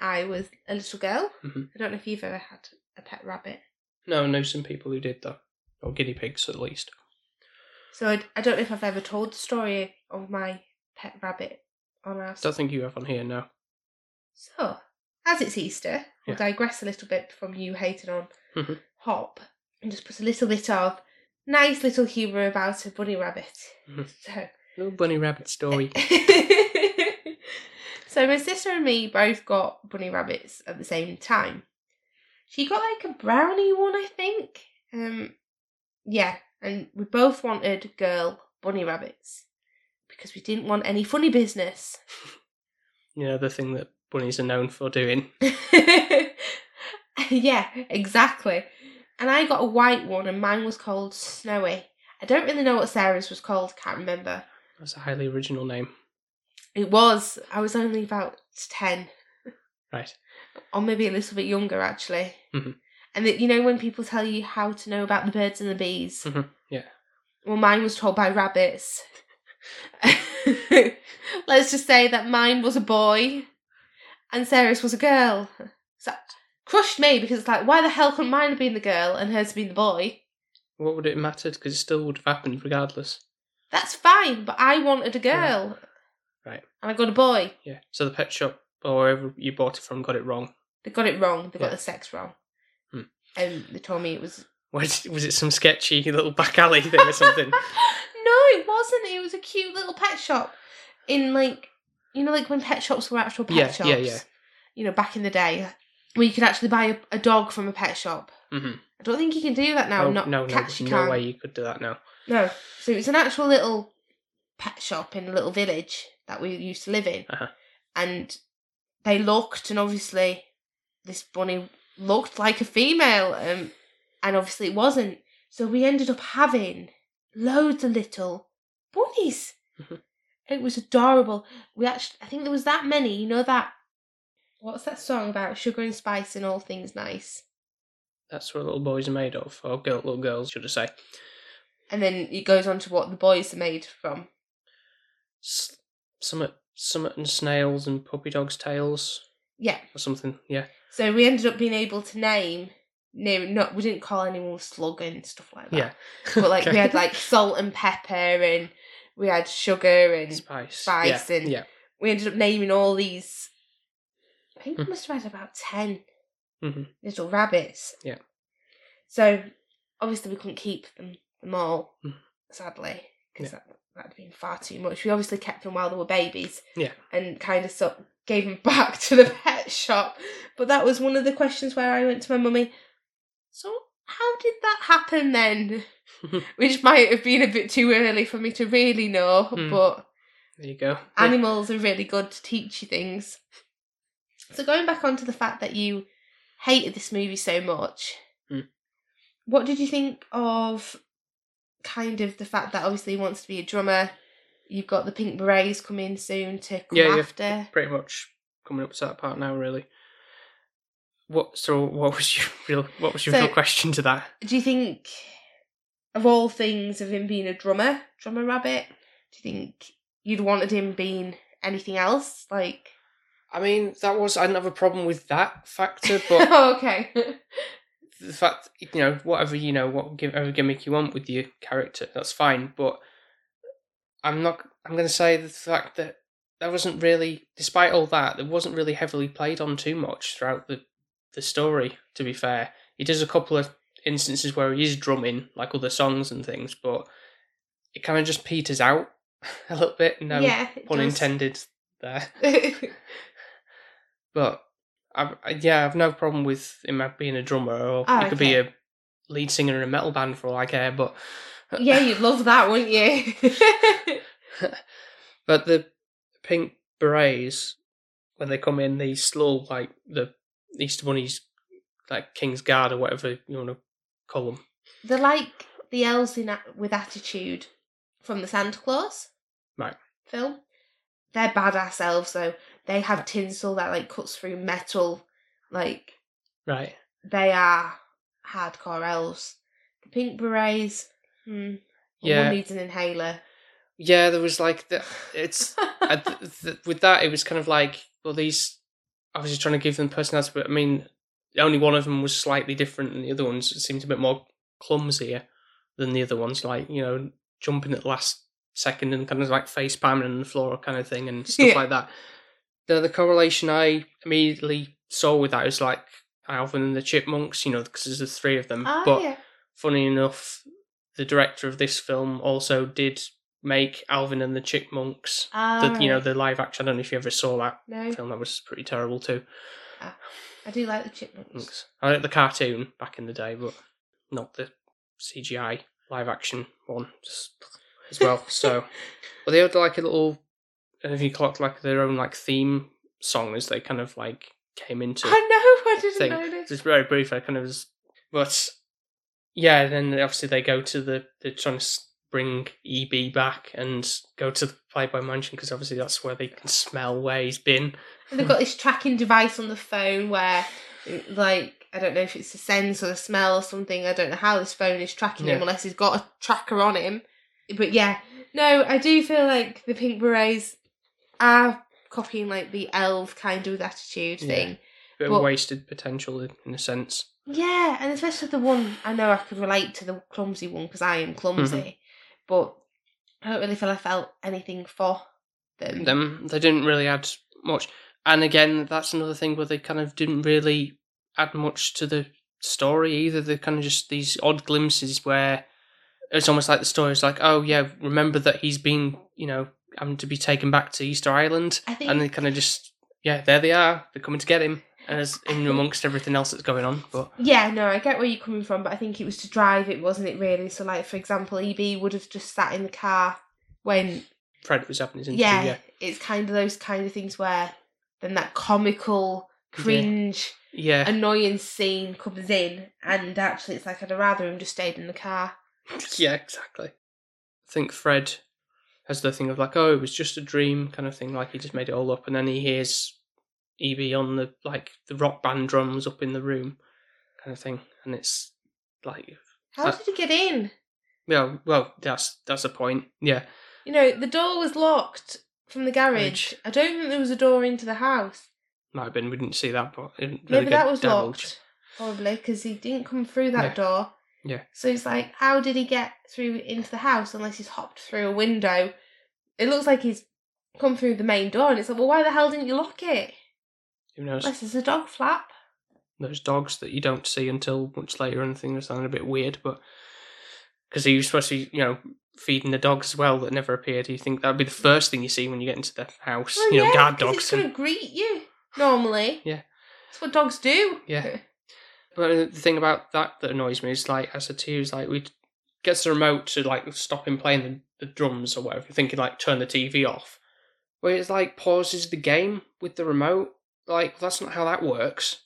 I was a little girl. Mm-hmm. I don't know if you've ever had a pet rabbit. No, I know some people who did though. Or guinea pigs at least. So I'd, I don't know if I've ever told the story of my pet rabbit on our... I don't think you have on here, no. So, as it's Easter, we'll yeah. digress a little bit from you hating on mm-hmm. Hop and just put a little bit of nice little humour about a bunny rabbit. Mm-hmm. So... little bunny rabbit story. So my sister and me both got bunny rabbits at the same time. She got like a brownie one, I think. Um, yeah, and we both wanted girl bunny rabbits because we didn't want any funny business. You know, the thing that bunnies are known for doing. Yeah, exactly. And I got a white one and mine was called Snowy. I don't really know what Sarah's was called, can't remember. That's a highly original name. It was. I was only about ten. Right. Or maybe a little bit younger, actually. Mm-hmm. And that, you know when people tell you how to know about the birds and the bees? Mm-hmm. Yeah. Well, mine was told by rabbits. Let's just say that mine was a boy and Sarah's was a girl. So that crushed me because it's like, why the hell couldn't mine have been the girl and hers have been the boy? What would it have mattered? Because it still would have happened regardless. That's fine, but I wanted a girl. Yeah. Right. And I got a boy. Yeah. So the pet shop or wherever you bought it from got it wrong. They got it wrong. They yeah. got the sex wrong. Hmm. And they told me it was... Was it, was it some sketchy little back alley thing or something? No, it wasn't. It was a cute little pet shop in like... You know, like when pet shops were actual pet yeah, shops? Yeah, yeah, you know, back in the day. Where you could actually buy a, a dog from a pet shop. Mm-hmm. I don't think you can do that now. Oh, not no, no, no way you could do that now. No. So it's an actual little pet shop in a little village that we used to live in. Uh-huh. And they looked, and obviously this bunny looked like a female, um, and obviously it wasn't. So we ended up having loads of little bunnies. Mm-hmm. It was adorable. We actually, I think there was that many, you know that, what's that song about? Sugar and spice and all things nice. That's what little boys are made of, or girl, little girls, should I say. And then it goes on to what the boys are made from. S- summit, summit and snails and puppy dogs' tails. Yeah. Or something, yeah. So we ended up being able to name, name not, we didn't call anyone slug and stuff like that. Yeah. But like okay. We had like salt and pepper and we had sugar and spice, spice yeah. and yeah. we ended up naming all these, I think we must have had about ten. Mm-hmm. Little rabbits. Yeah. So, obviously we couldn't keep them, them all, sadly, because yeah. that, that'd been far too much. We obviously kept them while they were babies. Yeah. And kind of sort of gave them back to the pet shop. But that was one of the questions where I went to my mummy, so how did that happen then? Which might have been a bit too early for me to really know, mm. but... There you go. Animals yeah. are really good to teach you things. So going back on to the fact that you hated this movie so much, mm. what did you think of kind of the fact that obviously he wants to be a drummer, you've got the Pink Berets coming soon to come yeah, after? Yeah, pretty much coming up to that part now, really. What? So what was your real, what was your so, real question to that? Do you think... Of all things, of him being a drummer, drummer rabbit, do you think you'd wanted him being anything else? Like, I mean, that was I didn't have a problem with that factor, but oh, okay, the fact you know whatever you know what whatever gimmick you want with your character, that's fine. But I'm not. I'm going to say the fact that that wasn't really, despite all that, it wasn't really heavily played on too much throughout the the story. To be fair, he does a couple of instances where he is drumming, like other songs and things, but it kind of just peters out a little bit. No yeah, pun does. intended there. But I, I, yeah, I've no problem with him being a drummer, or oh, he could okay. be a lead singer in a metal band for all I care. But yeah, you'd love that, wouldn't you? But the Pink Berets, when they come in, they slow like the Easter Bunny's, like King's Guard or whatever you want to. Column. They're like the elves in a- with attitude from the Santa Claus right. film. They're badass elves, though. They have tinsel that like cuts through metal. Like, right. They are hardcore elves. The Pink Berets. Hmm. Yeah. One needs an inhaler. Yeah, there was like the it's I, th- th- with that. It was kind of like, well, these obviously trying to give them personality, but I mean. Only one of them was slightly different than the other ones. It seemed a bit more clumsier than the other ones, like, you know, jumping at the last second and kind of like face palming on the floor kind of thing and stuff yeah. like that. The, the correlation I immediately saw with that was like Alvin and the Chipmunks, you know, because there's the three of them. Oh, but yeah. funny enough, the director of this film also did make Alvin and the Chipmunks, oh, the, right. you know, the live action. I don't know if you ever saw that no. film. That was pretty terrible too. Oh. I do like the Chipmunks. I like the cartoon back in the day, but not the C G I live action one just as well. So, well, they had like a little, and if you clocked like their own like theme song as they kind of like came into. I know, I didn't thing. notice. Just very brief. I kind of was, but yeah. Then obviously they go to the they're trying to bring E B back and go to the Playboy Mansion because obviously that's where they can smell where he's been. And they've got this tracking device on the phone where, like, I don't know if it's the sense or the smell or something. I don't know how this phone is tracking yeah. him unless he's got a tracker on him. But yeah, no, I do feel like the Pink Berets are copying, like, the elf kind of attitude yeah. thing. Bit but, of wasted potential in a sense. Yeah, and especially the one, I know I could relate to the clumsy one because I am clumsy. Mm-hmm. But I don't really feel I felt anything for them. Them, they didn't really add much. And again, that's another thing where they kind of didn't really add much to the story either. They're kind of just these odd glimpses where it's almost like the story is like, oh yeah, remember that he's been, you know, having to be taken back to Easter Island. I think... And they kind of just, yeah, there they are. They're coming to get him. As in amongst everything else that's going on. But yeah, no, I get where you're coming from, but I think it was to drive it, wasn't it, really? So, like, for example, E B would have just sat in the car when... Fred was having his interview, yeah. yeah. It's kind of those kind of things where then that comical, cringe, yeah. Yeah. annoying scene comes in, and actually it's like, I'd rather him just stayed in the car. Yeah, exactly. I think Fred has the thing of like, oh, it was just a dream kind of thing, like he just made it all up, and then he hears... E B on the like the rock band drums up in the room kind of thing, and it's like how that, did he get in? Yeah, well that's that's the point. Yeah, you know the door was locked from the garage. Ridge. I don't think there was a door into the house. Might have been. We didn't see that, but really maybe that was deviled. Locked probably because he didn't come through that yeah. door. Yeah. So it's like, how did he get through into the house unless he's hopped through a window? It looks like he's come through the main door, and it's like, well, why the hell didn't you lock it? Who knows? Unless it's a dog flap. Those dogs that you don't see until much later and things sound a bit weird, but because he was supposed to, you know, feeding the dogs as well that never appeared. You think that'd be the first thing you see when you get into the house? Well, you know, yeah, guard dogs. It's going to greet you normally. Yeah, that's what dogs do. Yeah, but the thing about that that annoys me is, like I said to you, is like we gets the remote to like stop him playing the, the drums or whatever. You're thinking like turn the T V off, where it's like pauses the game with the remote. Like that's not how that works.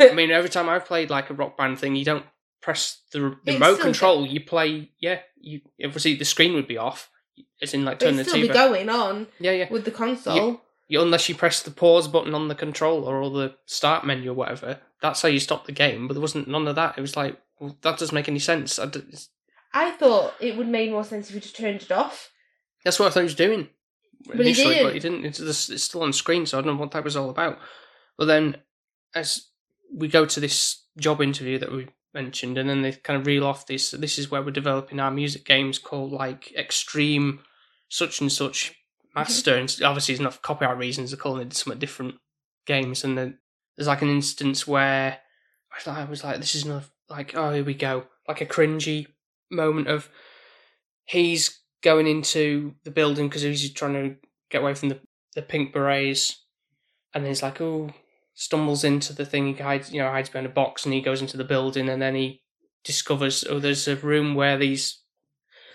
I mean, every time I've played like a Rock Band thing, you don't press the, the remote control. Go- you play, yeah. You obviously the screen would be off. It's in like turn the T V. It'd still be going on. Yeah, yeah. With the console, you, you, unless you press the pause button on the controller or the start menu or whatever. That's how you stop the game. But there wasn't none of that. It was like, well, that doesn't make any sense. I, I thought it would make more sense if you just turned it off. That's what I thought he was doing. But initially, he didn't. But he didn't. It's, it's still on screen, so I don't know what that was all about. But then, as we go to this job interview that we mentioned, and then they kind of reel off this, this is where we're developing our music games called like Extreme such and such master, and obviously it's not for copyright reasons, they're calling it some different games. And then there's like an instance where I was like, this is not like, oh, here we go, like a cringy moment of he's going into the building because he's trying to get away from the, the pink berets, and then he's like, oh, stumbles into the thing, he hides, you know, hides behind a box, and he goes into the building, and then he discovers, oh, there's a room where these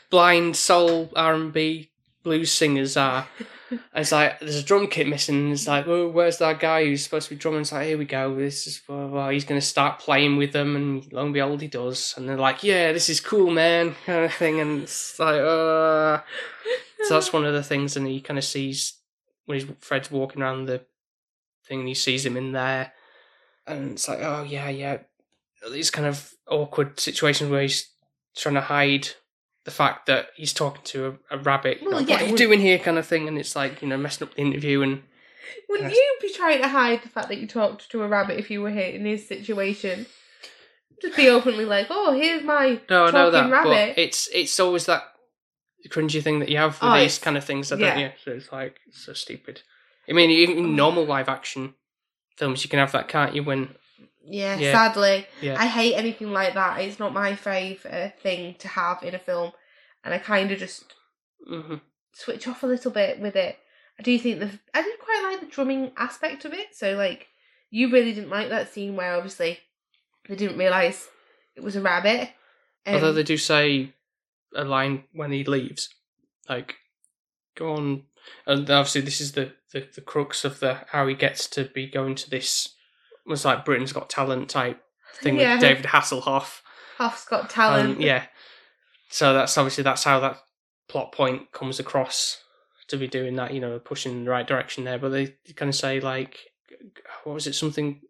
blind soul R and B blues singers are. And it's like, there's a drum kit missing, and it's like, oh, where's that guy who's supposed to be drumming? It's like, here we go, this is, blah, blah. He's going to start playing with them, and lo and behold, he does. And they're like, yeah, this is cool, man, kind of thing, and it's like, uh so that's one of the things, and he kind of sees, when he's, Fred's walking around the thing, and he sees him in there, and it's like, oh yeah, yeah, these kind of awkward situations where he's trying to hide the fact that he's talking to a, a rabbit. Well, like, yeah, what are you doing here, kind of thing, and it's like, you know, messing up the interview. And wouldn't you be trying to hide the fact that you talked to a rabbit if you were here in his situation? Just be openly like, oh, here's my no, talking no, that, rabbit. But it's it's always that cringy thing that you have with oh, these kind of things, I yeah. don't you? So it's like, it's so stupid. I mean, even in normal live-action films, you can have that, can't you? When yeah, yeah. sadly. Yeah. I hate anything like that. It's not my favourite thing to have in a film. And I kind of just mm-hmm. switch off a little bit with it. I do think the... I did quite like the drumming aspect of it. So, like, you really didn't like that scene where, obviously, they didn't realise it was a rabbit. Um, Although they do say a line when he leaves. Like, go on... And obviously, this is the, the, the crux of the how he gets to be going to this. It was like Britain's Got Talent type thing yeah. with David Hasselhoff. Hoff's Got Talent. Um, yeah. So that's obviously that's how that plot point comes across, to be doing that, you know, pushing in the right direction there. But they kind of say like, what was it? Something.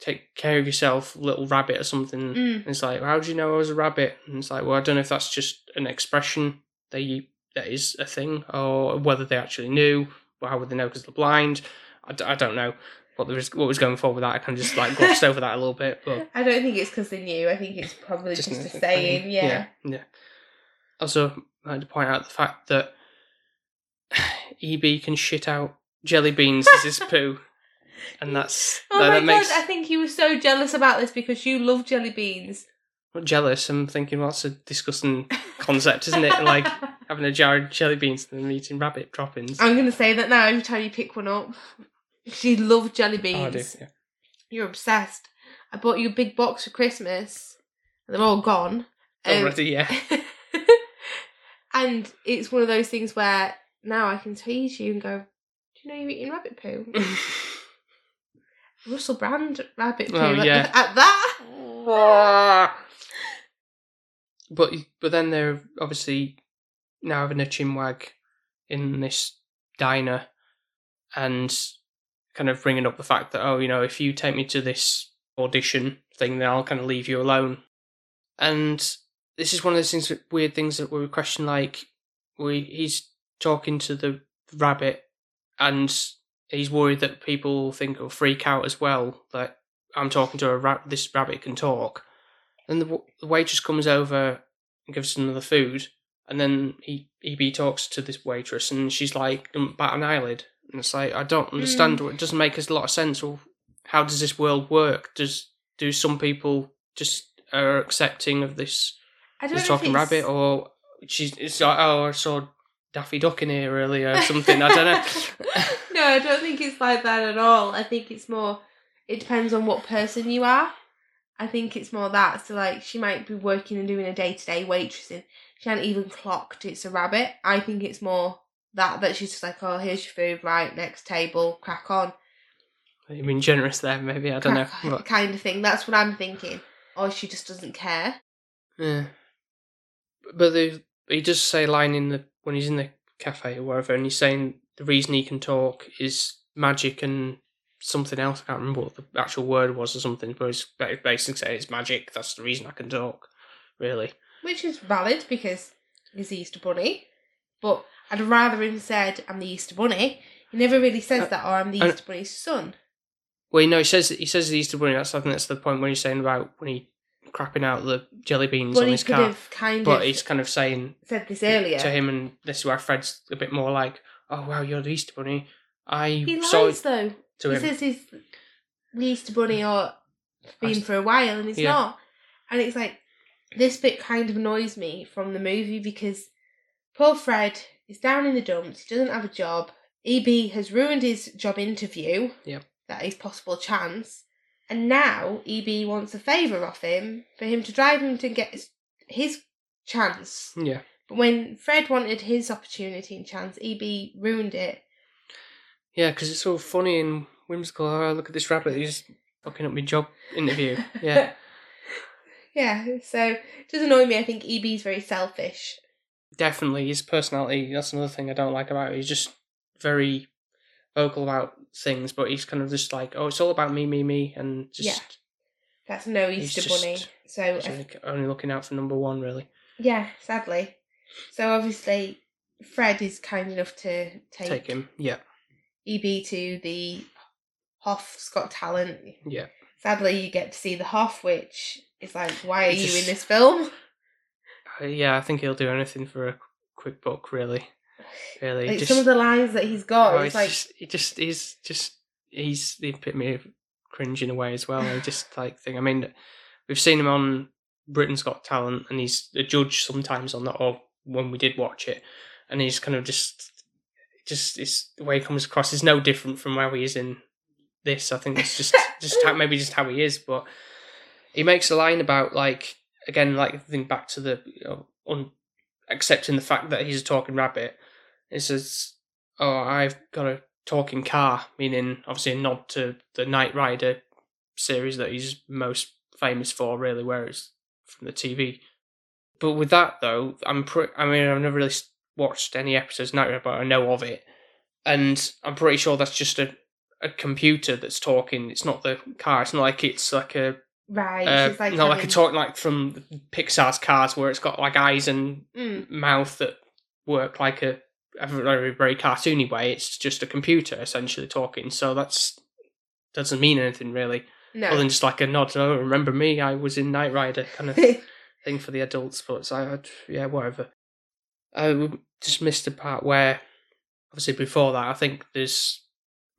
Take care of yourself, little rabbit, or something. Mm. And it's like, how do you know I was a rabbit? And it's like, well, I don't know if that's just an expression that you. That is a thing, or whether they actually knew, or how would they know because they're blind? I, d- I don't know what there was, what was going forward with that. I kind of just like glossed over that a little bit. But I don't think it's because they knew. I think it's probably just, just a saying. Thing. Yeah. yeah, yeah. Also, I had to point out the fact that E B can shit out jelly beans as his poo, and that's oh that, my that makes... God! I think you were so jealous about this because you love jelly beans. I'm not jealous. I'm thinking, well, that's a disgusting concept, isn't it? Like. Having a jar of jelly beans and then eating rabbit droppings. I'm going to say that now every time you pick one up. You love jelly beans. Oh, I do, yeah. You're obsessed. I bought you a big box for Christmas. They're all gone. Already, um, yeah. And it's one of those things where now I can tease you and go, do you know you're eating rabbit poo? Russell Brand rabbit poo. Oh, like, yeah. At that. but, but then they're obviously... now having a chinwag in this diner and kind of bringing up the fact that, oh, you know, if you take me to this audition thing, then I'll kind of leave you alone. And this is one of those things, weird things that we question, like, we he's talking to the rabbit and he's worried that people think or freak out as well, that I'm talking to a rabbit, this rabbit can talk. And the, the waitress comes over and gives him another food. And then he, E B talks to this waitress and she's like, bat an eyelid. And it's like, I don't understand. Mm. It doesn't make a lot of sense. Well, how does this world work? Does Do some people just are accepting of this, I don't this know talking rabbit? Or she's it's like, oh, I saw Daffy Duck in here earlier or something. I don't know. No, I don't think it's like that at all. I think it's more, it depends on what person you are. I think it's more that. So, like, she might be working and doing a day-to-day waitressing. She hadn't even clocked it's a rabbit. I think it's more that, that she's just like, oh, here's your food, right, next table, crack on. You've been generous there, maybe, I don't crack know. But... kind of thing. That's what I'm thinking. Or she just doesn't care. Yeah. But the, he does say line in the, when he's in the cafe or wherever, and he's saying the reason he can talk is magic and something else. I can't remember what the actual word was or something, but it's basically saying it's magic. That's the reason I can talk, really. Which is valid because he's the Easter Bunny. But I'd rather him said, I'm the Easter Bunny. He never really says uh, that, or I'm the Easter uh, Bunny's son. Well, no, he says he says the Easter Bunny. That's, I think that's the point when he's saying about when he crapping out the jelly beans but on his car. Kind but of he's kind of saying... said this earlier. To him, and this is where Fred's a bit more like, oh, wow, you're the Easter Bunny. I he lies, saw it though. To he him. Says he's the Easter Bunny or been for a while, and he's yeah. not. And it's like, this bit kind of annoys me from the movie because poor Fred is down in the dumps, he doesn't have a job, E B has ruined his job interview, yeah. that is possible chance, and now E B wants a favour off him for him to drive him to get his, his chance. Yeah. But when Fred wanted his opportunity and chance, E B ruined it. Yeah, because it's all funny and whimsical. Oh, look at this rabbit, he's fucking up my job interview. Yeah. Yeah, so it does annoy me. I think E B's very selfish. Definitely. His personality, that's another thing I don't like about him. He's just very vocal about things, but he's kind of just like, oh, it's all about me, me, me, and just... Yeah. That's no Easter Bunny. Just, so he's only, only looking out for number one, really. Yeah, sadly. So obviously, Fred is kind enough to take... Take him, yeah. E B to the Hoff's Got Talent. Yeah. Sadly, you get to see the Hoff, which is like, why are you just, in this film? Uh, yeah, I think he'll do anything for a quick buck, really. Really. Like just, some of the lines that he's got, oh, it's, it's like... Just, he just, he's just, he's the epitome of cringe in a way as well. I just like think, I mean, we've seen him on Britain's Got Talent, and he's a judge sometimes on that, or when we did watch it, and he's kind of just... Just it's, the way he comes across is no different from how he is in this. I think it's just just how, maybe just how he is, but he makes a line about like again like the thing back to the you know, un, accepting the fact that he's a talking rabbit. It says, "Oh, I've got a talking car," meaning obviously a nod to the Knight Rider series that he's most famous for, really, where it's from the T V. But with that though, I'm pre- I mean I've never really. St- watched any episodes, not but I know of it, and I'm pretty sure that's just a, a computer that's talking. It's not the car. It's not like it's like a right. Uh, it's like not having... like a talk like from Pixar's Cars, where it's got like eyes and mm. mouth that work like a, a very very cartoony way. It's just a computer essentially talking. So that's doesn't mean anything really, no. Other than just like a nod. Oh, remember me? I was in Knight Rider kind of thing for the adults. But it's like, yeah, whatever. I just missed the part where, obviously before that, I think there's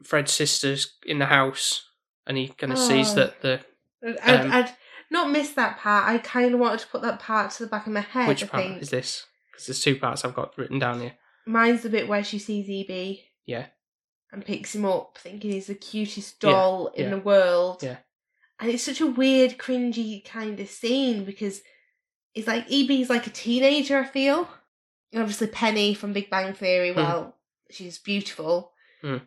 Fred's sister's in the house, and he kind of oh. sees that the... Um, I'd, I'd not missed that part. I kind of wanted to put that part to the back of my head. Which I part think. Is this? Because there's two parts I've got written down here. Mine's the bit where she sees E B. Yeah. And picks him up, thinking he's the cutest doll yeah. in yeah. the world. Yeah. And it's such a weird, cringy kind of scene, because it's like, E B's like a teenager, I feel. And obviously Penny from Big Bang Theory, well, mm. she's beautiful. Mm.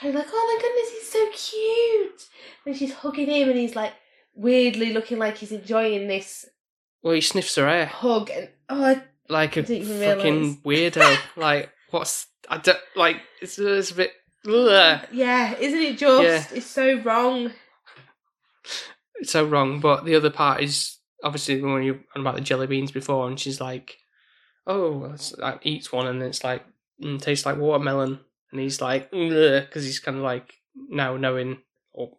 She's like, oh my goodness, he's so cute. And she's hugging him, and he's like weirdly looking like he's enjoying this. Well, he sniffs her hair. Hug. And, oh, I like a fucking realize. Weirdo. Like, what's, I don't, like, it's, it's a bit, ugh. Yeah, isn't it just, yeah. It's so wrong. It's so wrong, but the other part is, obviously, when you were about the jelly beans before, and she's like, oh, I eats one, and it's like, mm, tastes like watermelon. And he's like, because he's kind of like now knowing or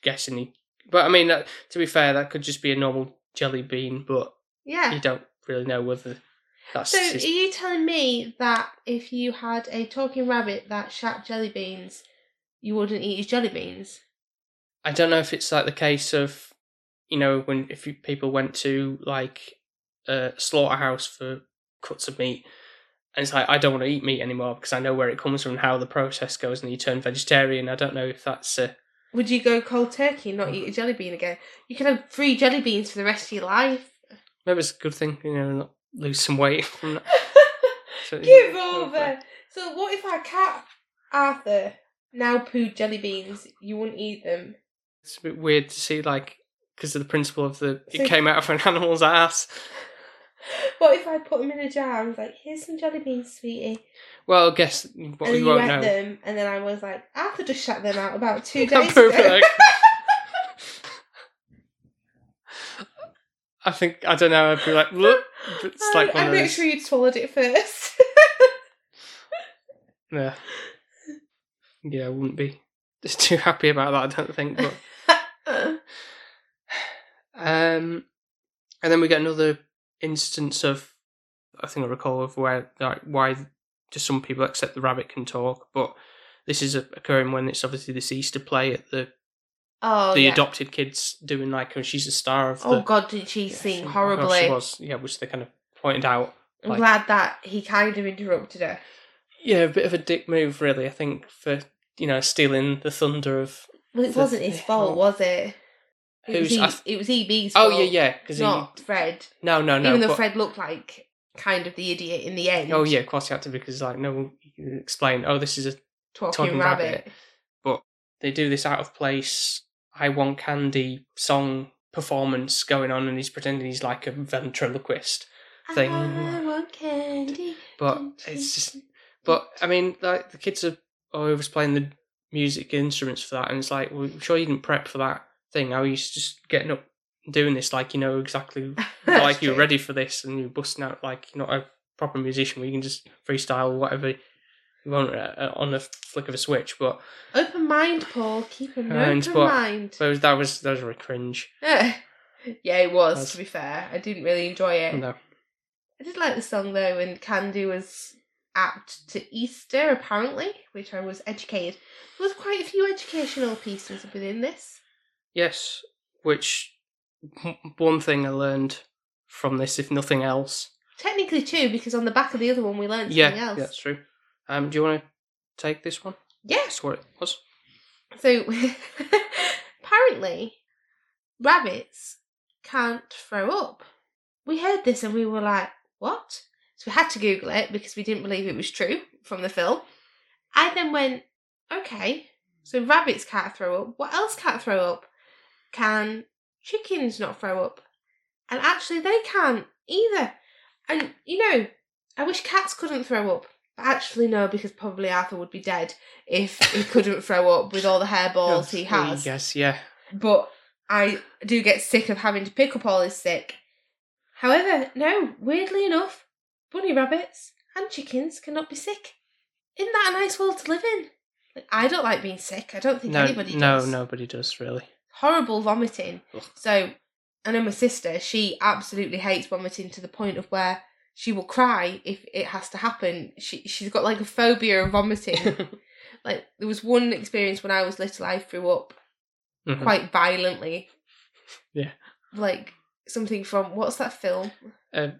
guessing. He, but I mean, that, to be fair, that could just be a normal jelly bean, but yeah. You don't really know whether that's... So his... are you telling me that if you had a talking rabbit that shat jelly beans, you wouldn't eat his jelly beans? I don't know if it's like the case of, you know, when if you, people went to like a slaughterhouse for cuts of meat. And it's like, I don't want to eat meat anymore because I know where it comes from and how the process goes, and you turn vegetarian. I don't know if that's... Uh... Would you go cold turkey and not eat a jelly bean again? You can have three jelly beans for the rest of your life. Maybe it's a good thing, you know, not lose some weight from that. So, give over! There. So what if our cat, Arthur, now pooed jelly beans? You wouldn't eat them? It's a bit weird to see, like, because of the principle of the... So, it came out of an animal's ass. What if I put them in a jar and was like, here's some jelly beans, sweetie? Well, guess what we won't know. And you ate them, and then I was like, Arthur just shut them out about two days ago. I think, I don't know, I'd be like, look. It's like one I'm of those. Make sure you'd swallowed it first. Yeah. Yeah, I wouldn't be too happy about that, I don't think. But... um, and then we get another instance of, I think I recall, of where, like, why do some people accept the rabbit can talk, but this is occurring when it's obviously this Easter play at the oh the yeah. adopted kids doing, like, and she's a star of oh the, god did she yeah, sing horribly oh, she was yeah which they kind of pointed out. I'm like, glad that he kind of interrupted her. Yeah, a bit of a dick move, really, I think, for, you know, stealing the thunder of... Well, it the, wasn't his fault, was it? It was, was he, it was E B's fault. Oh, yeah, yeah. Cause not he, Fred. No, no, no. Even though but, Fred looked like kind of the idiot in the end. Oh, yeah, of course he had to, because, like, no one can explain, oh, this is a talking, talking rabbit. rabbit. But they do this out of place I Want Candy song performance going on, and he's pretending he's like a ventriloquist thing. I want candy. But it's just... But, I mean, like, the kids are always playing the music instruments for that, and it's like, well, I'm sure you didn't prep for that thing. How are you just getting up and doing this, like, you know, exactly like you're ready for this, and you're busting out, like, you're not a proper musician where you can just freestyle whatever you want on the flick of a switch. But open mind, Paul. Keep an open but, mind. So that was, that was really cringe. Yeah, yeah it was, was, to be fair. I didn't really enjoy it. No. I did like the song, though, when Candy was... apt to Easter, apparently, which I was educated. There was quite a few educational pieces within this. Yes, which one thing I learned from this, if nothing else. Technically two, because on the back of the other one we learned yeah, something else. Yeah, that's true. Um, do you want to take this one? Yeah. That's what it was. So, apparently, rabbits can't throw up. We heard this and we were like, what? So we had to Google it because we didn't believe it was true from the film. I then went, okay, so rabbits can't throw up. What else can't throw up? Can chickens not throw up? And actually they can't either. And, you know, I wish cats couldn't throw up. But actually no, because probably Arthur would be dead if he couldn't throw up with all the hairballs he has. Yes, yeah. But I do get sick of having to pick up all his sick. However, no, weirdly enough, bunny rabbits and chickens cannot be sick. Isn't that a nice world to live in? Like, I don't like being sick. I don't think no, anybody no, does. No, nobody does, really. Horrible vomiting. Ugh. So, I know my sister, she absolutely hates vomiting to the point of where she will cry if it has to happen. She, she's got, like, a phobia of vomiting. Like, there was one experience when I was little, I threw up mm-hmm. quite violently. Yeah. Like, something from, what's that film? Um.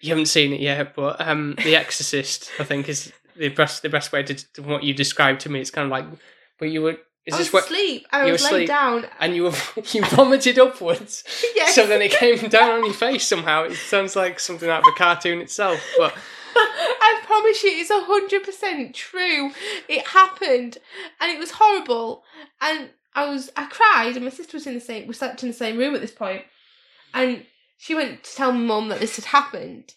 You haven't seen it yet, but um, The Exorcist, I think, is the best the best way to, to what you described to me. It's kind of like, but you were. Is I was this asleep. What, I you was asleep, laying down, and you were you vomited upwards. Yes. So then it came down on your face somehow. It sounds like something out of a cartoon itself, but I promise you, it's a hundred percent true. It happened, and it was horrible. And I was I cried, and my sister was in the same. We slept in the same room at this point, and. She went to tell my mum that this had happened,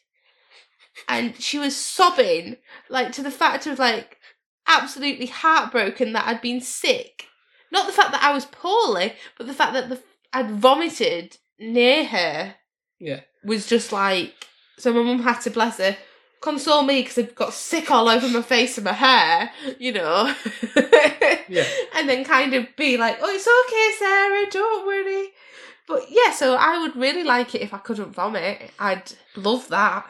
and she was sobbing, like, to the fact of, like, absolutely heartbroken that I'd been sick. Not the fact that I was poorly, but the fact that the, I'd vomited near her. Yeah. Was just like, so my mum had to, bless her, console me because I've got sick all over my face and my hair, you know. Yeah. And then kind of be like, oh, it's okay, Sarah, don't worry. But yeah, so I would really like it if I couldn't vomit. I'd love that.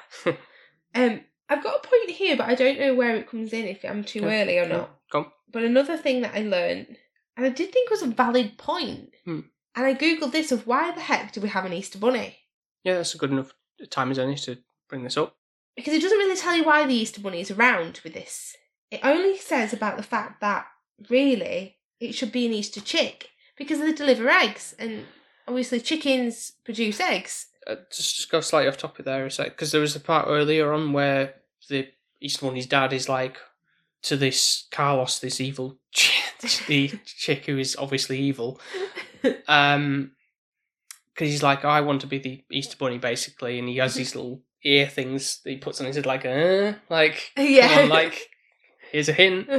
um, I've got a point here, but I don't know where it comes in, if I'm too yeah, early or yeah, not. Go. But another thing that I learned, and I did think was a valid point, hmm. and I googled this of why the heck do we have an Easter bunny? Yeah, that's a good enough time, isn't it, to bring this up. because it doesn't really tell you why the Easter Bunny is around with this. It only says about the fact that, really, it should be an Easter chick, because they deliver eggs, and obviously chickens produce eggs. Uh, just, just go slightly off topic there a sec, because there was a part earlier on where the Easter Bunny's dad is like, to this Carlos, this evil chick, the chick who is obviously evil, um, because he's like, oh, I want to be the Easter Bunny, basically, and he has these little ear things that he puts on his head, like, uh, like, yeah. Come on, like, here's a hint.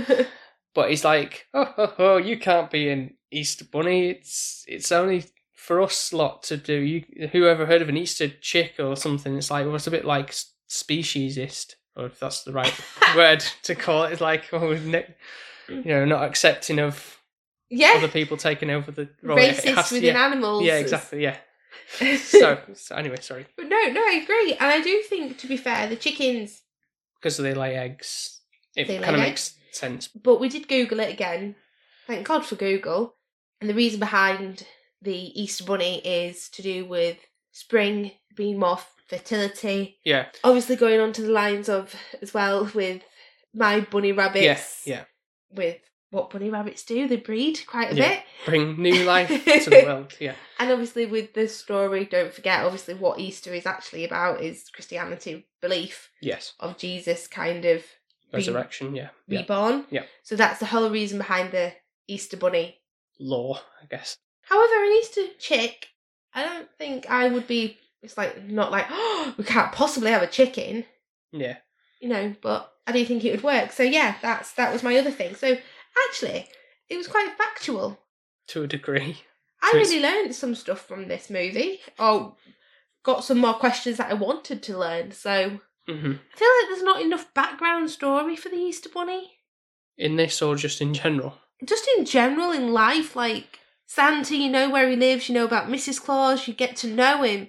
But he's like, oh, oh, oh, you can't be an Easter Bunny. It's it's only for us lot to do. You, whoever heard of an Easter chick or something? It's like, well, it's a bit like speciesist, or if that's the right word to call it. It's like, oh, you know, not accepting of yeah. other people taking over the role. Racist within yeah. animals. Yeah, exactly, yeah. so, so, anyway, sorry. But no, no, I agree. And I do think, to be fair, the chickens... Because they lay eggs. It kind of makes... sense. But we did Google it again. Thank God for Google. And the reason behind the Easter Bunny is to do with spring, being more fertility. Yeah. Obviously going on to the lines of, as well, with my bunny rabbits. Yeah, yeah. With what bunny rabbits do. They breed quite a yeah. bit. Bring new life to the world, yeah. And obviously with the story, don't forget, obviously what Easter is actually about is Christianity belief. Yes. Of Jesus kind of resurrection, yeah. Reborn. Yeah. So that's the whole reason behind the Easter Bunny. Lore, I guess. However, an Easter chick, I don't think I would be, it's like, not like, oh, we can't possibly have a chicken. Yeah. You know, but I do think it would work. So yeah, that's that was my other thing. So actually, it was quite factual. To a degree. I so really it's... learned some stuff from this movie. Oh, got some more questions that I wanted to learn, so... Mm-hmm. I feel like there's not enough background story for the Easter Bunny. In this or just in general? Just in general, in life, like Santa, you know where he lives, you know about Missus Claus, you get to know him.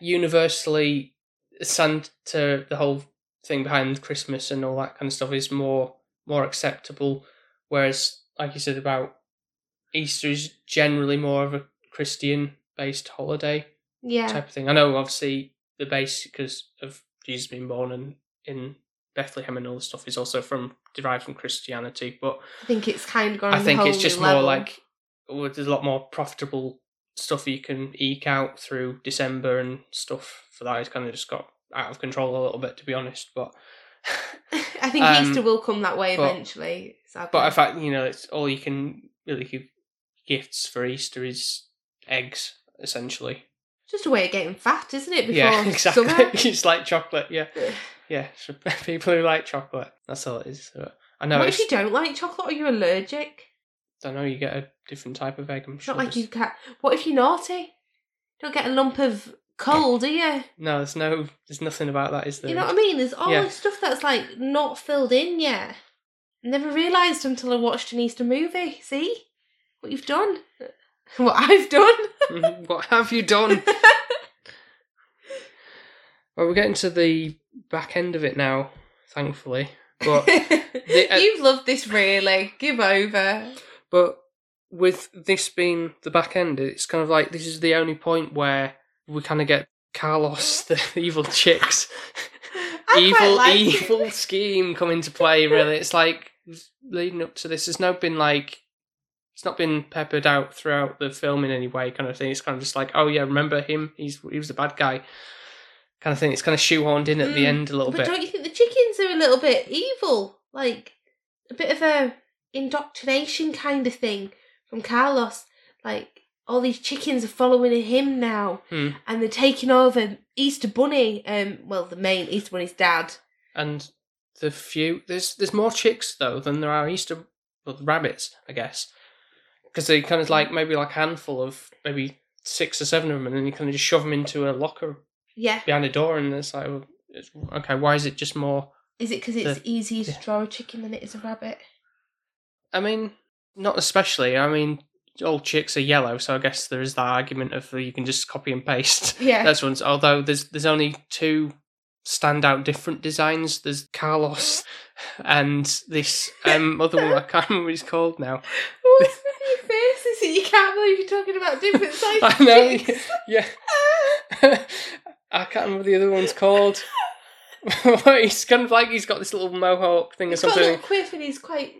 Universally, Santa, the whole thing behind Christmas and all that kind of stuff is more more acceptable, whereas, like you said about Easter, is generally more of a Christian-based holiday yeah. type of thing. I know, obviously, the base because of Jesus being born and in Bethlehem and all this stuff is also from derived from Christianity, but I think it's kind of gone. I think it's just more like well, there's a lot more profitable stuff you can eke out through December and stuff for that. It's kind of just got out of control a little bit, to be honest. But I think um, Easter will come that way but, eventually. Sadly. But in fact, you know, it's all you can really give gifts for Easter is eggs, essentially. Just a way of getting fat, isn't it? Before yeah, exactly. Summer? It's like chocolate, yeah. Yeah, so people who like chocolate, that's all it is. I know. What it's... if you don't like chocolate or you're allergic? I don't know, you get a different type of egg, I'm sure. Not like you get... What if you're naughty? Don't get a lump of coal, do you? No, there's no... There's nothing about that, is there? You know what I mean? There's all yeah. this stuff that's, like, not filled in yet. I never realised until I watched an Easter movie. See? What you've done. What I've done. What have you done? Well, we're getting to the back end of it now, thankfully. But the, uh, you've loved this, really. Give over. But with this being the back end, it's kind of like this is the only point where we kind of get Carlos, the evil chicks, evil, like evil it. scheme come into play, really. It's like, leading up to this, there's no been like... It's not been peppered out throughout the film in any way, kind of thing. It's kind of just like, oh yeah, remember him? He's he was the bad guy, kind of thing. It's kind of shoehorned in at mm, the end a little but bit. But don't you think the chickens are a little bit evil, like a bit of a indoctrination kind of thing from Carlos? Like all these chickens are following him now, mm. and they're taking over Easter Bunny. Um, well, the main Easter Bunny's dad. And the few there's there's more chicks though than there are Easter well, rabbits, I guess. Because they kind of like maybe like a handful of maybe six or seven of them, and then you kind of just shove them into a locker yeah. behind a door, and it's like, well, it's, okay, why is it just more? Is it because it's the, easier to yeah. draw a chicken than it is a rabbit? I mean, not especially. I mean, all chicks are yellow, so I guess there is that argument of you can just copy and paste. Yeah, that's one's. Although there's there's only two standout different designs. There's Carlos and this um, other one. I can't remember what it's called now. What's faces that you can't believe you're talking about different sizes. I know, yeah. I can't remember what the other one's called. He's kind of like, he's got this little mohawk thing he's or something. He's got a little quiff and he's quite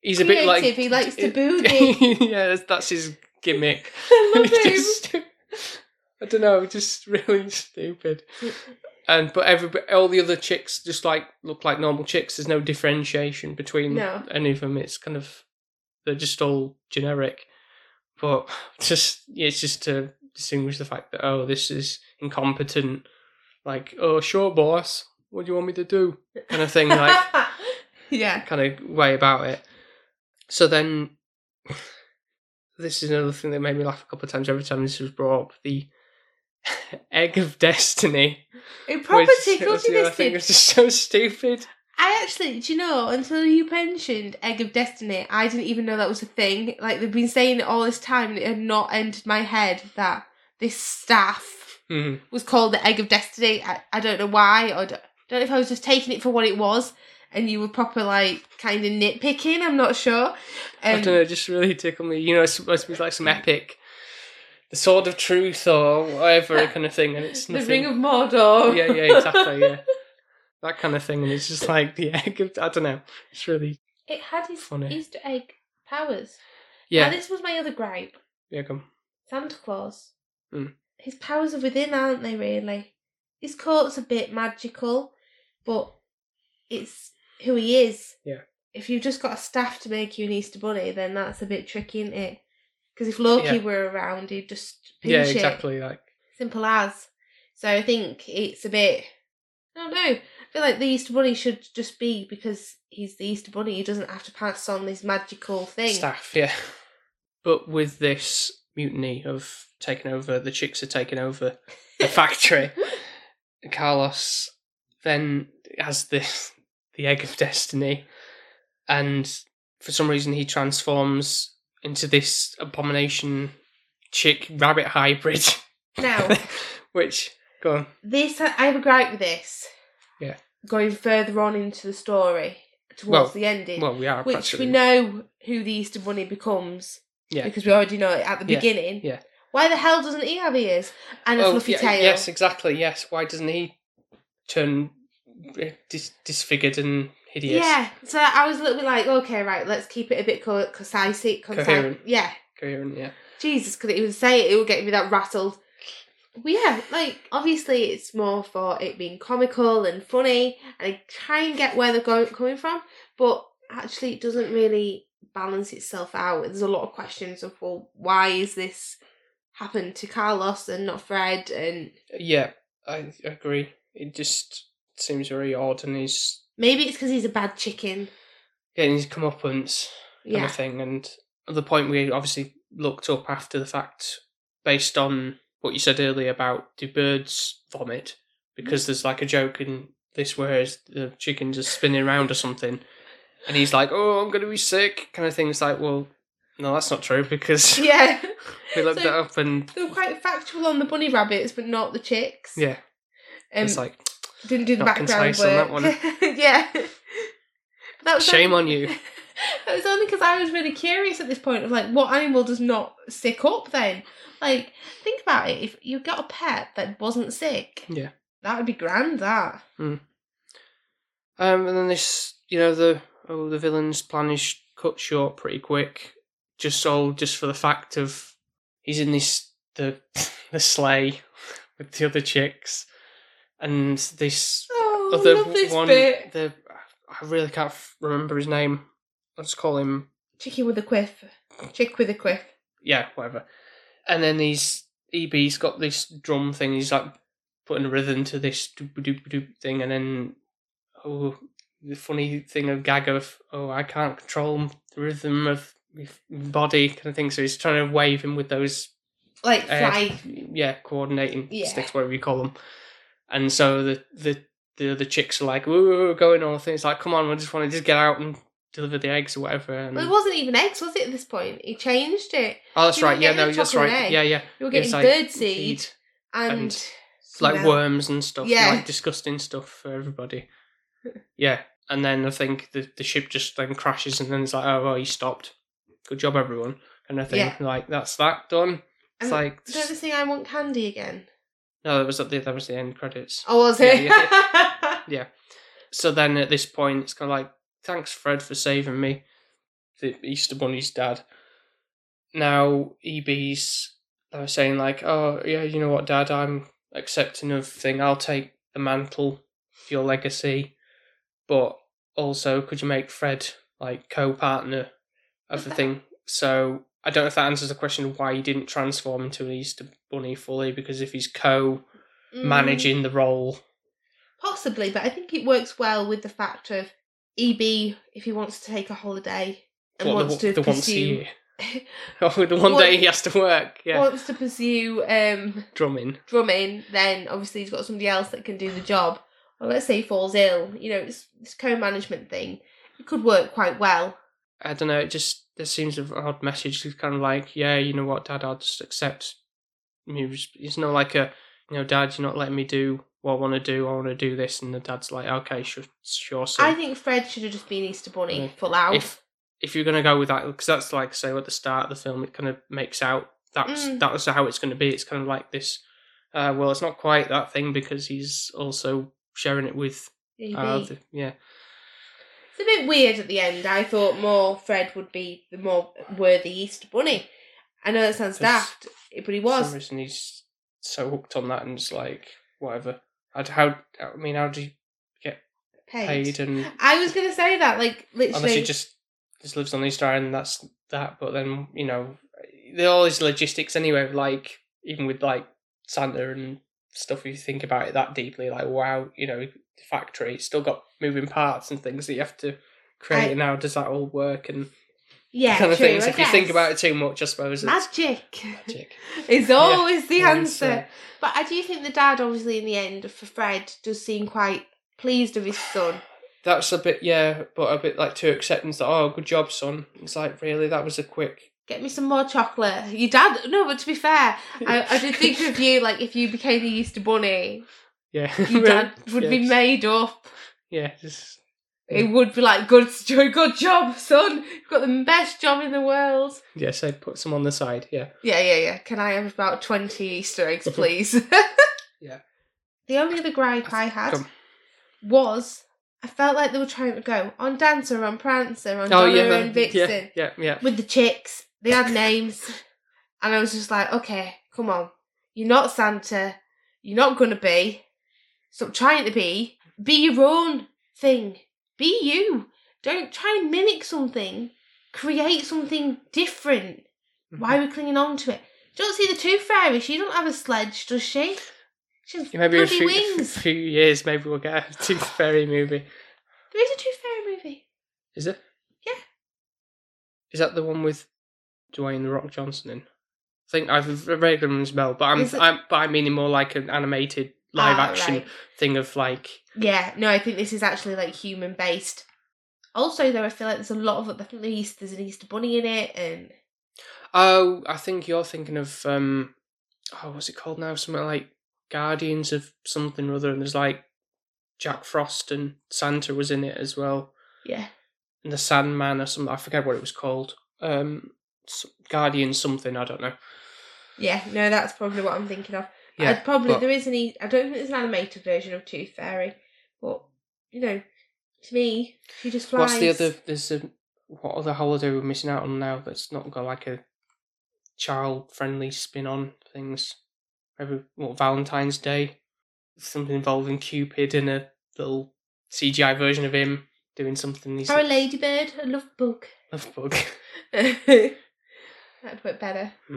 he's creative. A bit like, he likes to boogie. Yeah, that's his gimmick. I love him. Just, I don't know, just really stupid. And but every all the other chicks just like look like normal chicks. There's no differentiation between no. any of them. It's kind of they're just all generic. But just it's just to distinguish the fact that oh, this is incompetent. Like oh, sure, boss, what do you want me to do? Kind of thing. Like yeah, kind of way about it. So then, this is another thing that made me laugh a couple of times every time this was brought up. The Egg of Destiny. It probably tickled you this thing. It was just so stupid. I actually, do you know, until you mentioned Egg of Destiny, I didn't even know that was a thing. Like, they've been saying it all this time and it had not entered my head that this staff mm-hmm. was called the Egg of Destiny. I, I don't know why. Or don't, don't know if I was just taking it for what it was and you were proper, like, kind of nitpicking. I'm not sure. Um, I don't know, it just really tickled me. You know, it's supposed to be like some epic... The Sword of Truth or whatever kind of thing, and it's nothing. The Ring of Mordor. Yeah, yeah, exactly, yeah. That kind of thing, and it's just like the egg of... I don't know. It's really It had his funny. Easter egg powers. Yeah. Now, this was my other gripe. Yeah, come. Santa Claus. Mm. His powers are within, aren't they, really? His coat's a bit magical, but it's who he is. Yeah. If you've just got a staff to make you an Easter bunny, then that's a bit tricky, isn't it? Because if Loki yeah. were around, he'd just pinch yeah, exactly, it. Like simple as. So I think it's a bit. I don't know. I feel like the Easter Bunny should just be because he's the Easter Bunny. He doesn't have to pass on this magical thing. Staff, yeah. But with this mutiny of taking over, the chicks are taking over the factory. Carlos then has this the Egg of Destiny, and for some reason he transforms into this abomination chick rabbit hybrid. Now. Which, go on. This, I have a gripe with this. Yeah. Going further on into the story, towards well, the ending. Well, we are Which practically. We know who the Easter Bunny becomes. Yeah. Because we already know it at the yeah. beginning. Yeah. Why the hell doesn't he have ears? And a well, fluffy yeah, tail? Yes, exactly, yes. Why doesn't he turn dis- disfigured and... Hideous. Yeah, so I was a little bit like, okay, right, let's keep it a bit co- concise. concise. Coherent. Yeah. Coherent, yeah. Jesus, because it would say it, it would get me that rattled. But yeah, like, obviously it's more for it being comical and funny, and I try and get where they're going, coming from, but actually it doesn't really balance itself out. There's a lot of questions of, well, why is this happened to Carlos and not Fred? And yeah, I agree. It just seems very odd, and he's... Maybe it's because he's a bad chicken. Getting his comeuppance kind yeah. of thing. And at the point we obviously looked up after the fact, based on what you said earlier about do birds vomit? Because there's like a joke in this where the chicken just spinning around or something. And he's like, oh, I'm going to be sick. Kind of thing. It's like, well, no, that's not true because yeah. we looked so that up. And they were quite factual on the bunny rabbits, but not the chicks. Yeah. Um, it's like... Didn't do the Not background work. On that one. Yeah. That was Shame only, on you. That was only because I was really curious at this point of like, what animal does not sick up then? Like, think about it. If you got a pet that wasn't sick, yeah, that would be grand, that. Mm. Um, and then this, you know, the oh, the villain's plan is cut short pretty quick. Just all just for the fact of he's in this the the sleigh with the other chicks. And this oh, other love this one, bit. The, I really can't f- remember his name. Let's call him... Chicky with a quiff. Chick with a quiff. Yeah, whatever. And then he's... E B's got this drum thing. He's like putting a rhythm to this doop-doop-doop thing. And then, oh, the funny thing of gag of, oh, I can't control the rhythm of my body kind of thing. So he's trying to wave him with those... Like fly... Uh, yeah, coordinating yeah. sticks, whatever you call them. And so the the the, the chicks are like, "Ooh, going all things like, come on, we just want to just get out and deliver the eggs or whatever." And well, it wasn't even eggs, was it? At this point, he changed it. Oh, that's you right. Yeah, no, that's right. Egg. Yeah, yeah. You were getting like bird seed and, and like smell. Worms and stuff. Yeah, like disgusting stuff for everybody. Yeah, and then I think the the ship just then crashes, and then it's like, "Oh, well, he stopped. Good job, everyone." And I think yeah. like that's that done. It's and like the other thing, I want candy again. No, that was at the that was the end credits. Oh, was it? Yeah, yeah, yeah. yeah. So then at this point, it's kind of like, thanks, Fred, for saving me. The Easter Bunny's dad. Now, E B's uh, saying like, oh, yeah, you know what, Dad, I'm accepting of thing. I'll take the mantle for your legacy. But also, could you make Fred, like, co-partner of the thing? So I don't know if that answers the question of why he didn't transform into an Easter Bunny fully, because if he's co-managing mm. the role... Possibly, but I think it works well with the fact of E B, if he wants to take a holiday and what, wants the, to the pursue... oh, the one, one day he has to work, yeah. Wants to pursue... Um, drumming. Drumming, then obviously he's got somebody else that can do the job. Or let's say he falls ill. You know, it's this co-management thing. It could work quite well. I don't know, it just... There seems an odd message. It's kind of like, yeah, you know what, Dad, I'll just accept. It's not like a, you know, Dad, you're not letting me do what I want to do. I want to do this. And the dad's like, okay, sure, sure. So. I think Fred should have just been Easter Bunny, yeah. full out. If, if you're going to go with that, because that's like, say, at the start of the film, it kind of makes out that's, mm. that's how it's going to be. It's kind of like this, uh, well, it's not quite that thing because he's also sharing it with, uh, the, yeah. It's a bit weird at the end. I thought more Fred would be the more worthy Easter Bunny. I know that sounds daft, but he was. For some reason he's so hooked on that and it's like, whatever. I'd, how, I mean, how do you get paid? paid and I was going to say that, like, literally. Unless he just, just lives on Easter Island and that's that, but then, you know, there are all these logistics anyway, like, even with, like, Santa and stuff, if you think about it that deeply, like, wow, you know, factory, it's still got moving parts and things that you have to create, and how does that all work and yeah, kind of true, things. I if guess. You think about it too much, I suppose. It's magic. Magic is always yeah, the answer. answer. But I do think the dad, obviously, in the end, for Fred, does seem quite pleased with his son. That's a bit, yeah, but a bit like to acceptance that, oh, good job, son. It's like, really, that was a quick... Get me some more chocolate. Your dad... No, but to be fair, I, I did think of you, like, if you became the Easter Bunny... Yeah, your dad would yeah, be made up. Yeah, just yeah. It would be like good, good job, son. You've got the best job in the world. Yeah, so put some on the side. Yeah, yeah, yeah, yeah. Can I have about twenty Easter eggs, please? Yeah. The only other gripe I, I had come. was I felt like they were trying to go on Dancer, on Prancer, on oh, Donna yeah, and Vixen. Yeah, yeah, yeah. With the chicks, they had names, and I was just like, okay, come on, you're not Santa, you're not gonna be. Stop trying to be. Be your own thing. Be you. Don't try and mimic something. Create something different. Mm-hmm. Why are we clinging on to it? Do you not see the Tooth Fairy? She doesn't have a sledge, does she? She has maybe bloody wings. Maybe in a few years, maybe we'll get a Tooth Fairy movie. There is a Tooth Fairy movie. Is it? Yeah. Is that the one with Dwayne The Rock Johnson in? I think I've read them as well, but I'm, it... I'm, but I'm meaning more like an animated... live action oh, right. thing of like... Yeah, no, I think this is actually like human-based. Also, though, I feel like there's a lot of... I think there's, there's an Easter Bunny in it and... Oh, I think you're thinking of... um Oh, what's it called now? Something like Guardians of something or other, and there's like Jack Frost and Santa was in it as well. Yeah. And the Sandman or something. I forget what it was called. Um, Guardian something, I don't know. Yeah, no, that's probably what I'm thinking of. Yeah, I'd probably but, there is an e- I don't think there's an animated version of Tooth Fairy, but you know, to me, she just flies. What's the other? There's a what other holiday we're missing out on now that's not got like a child-friendly spin on things? Every what Valentine's Day, something involving Cupid and a little C G I version of him doing something. Or a ladybird, a love bug. Love bug. That'd work better. Hmm.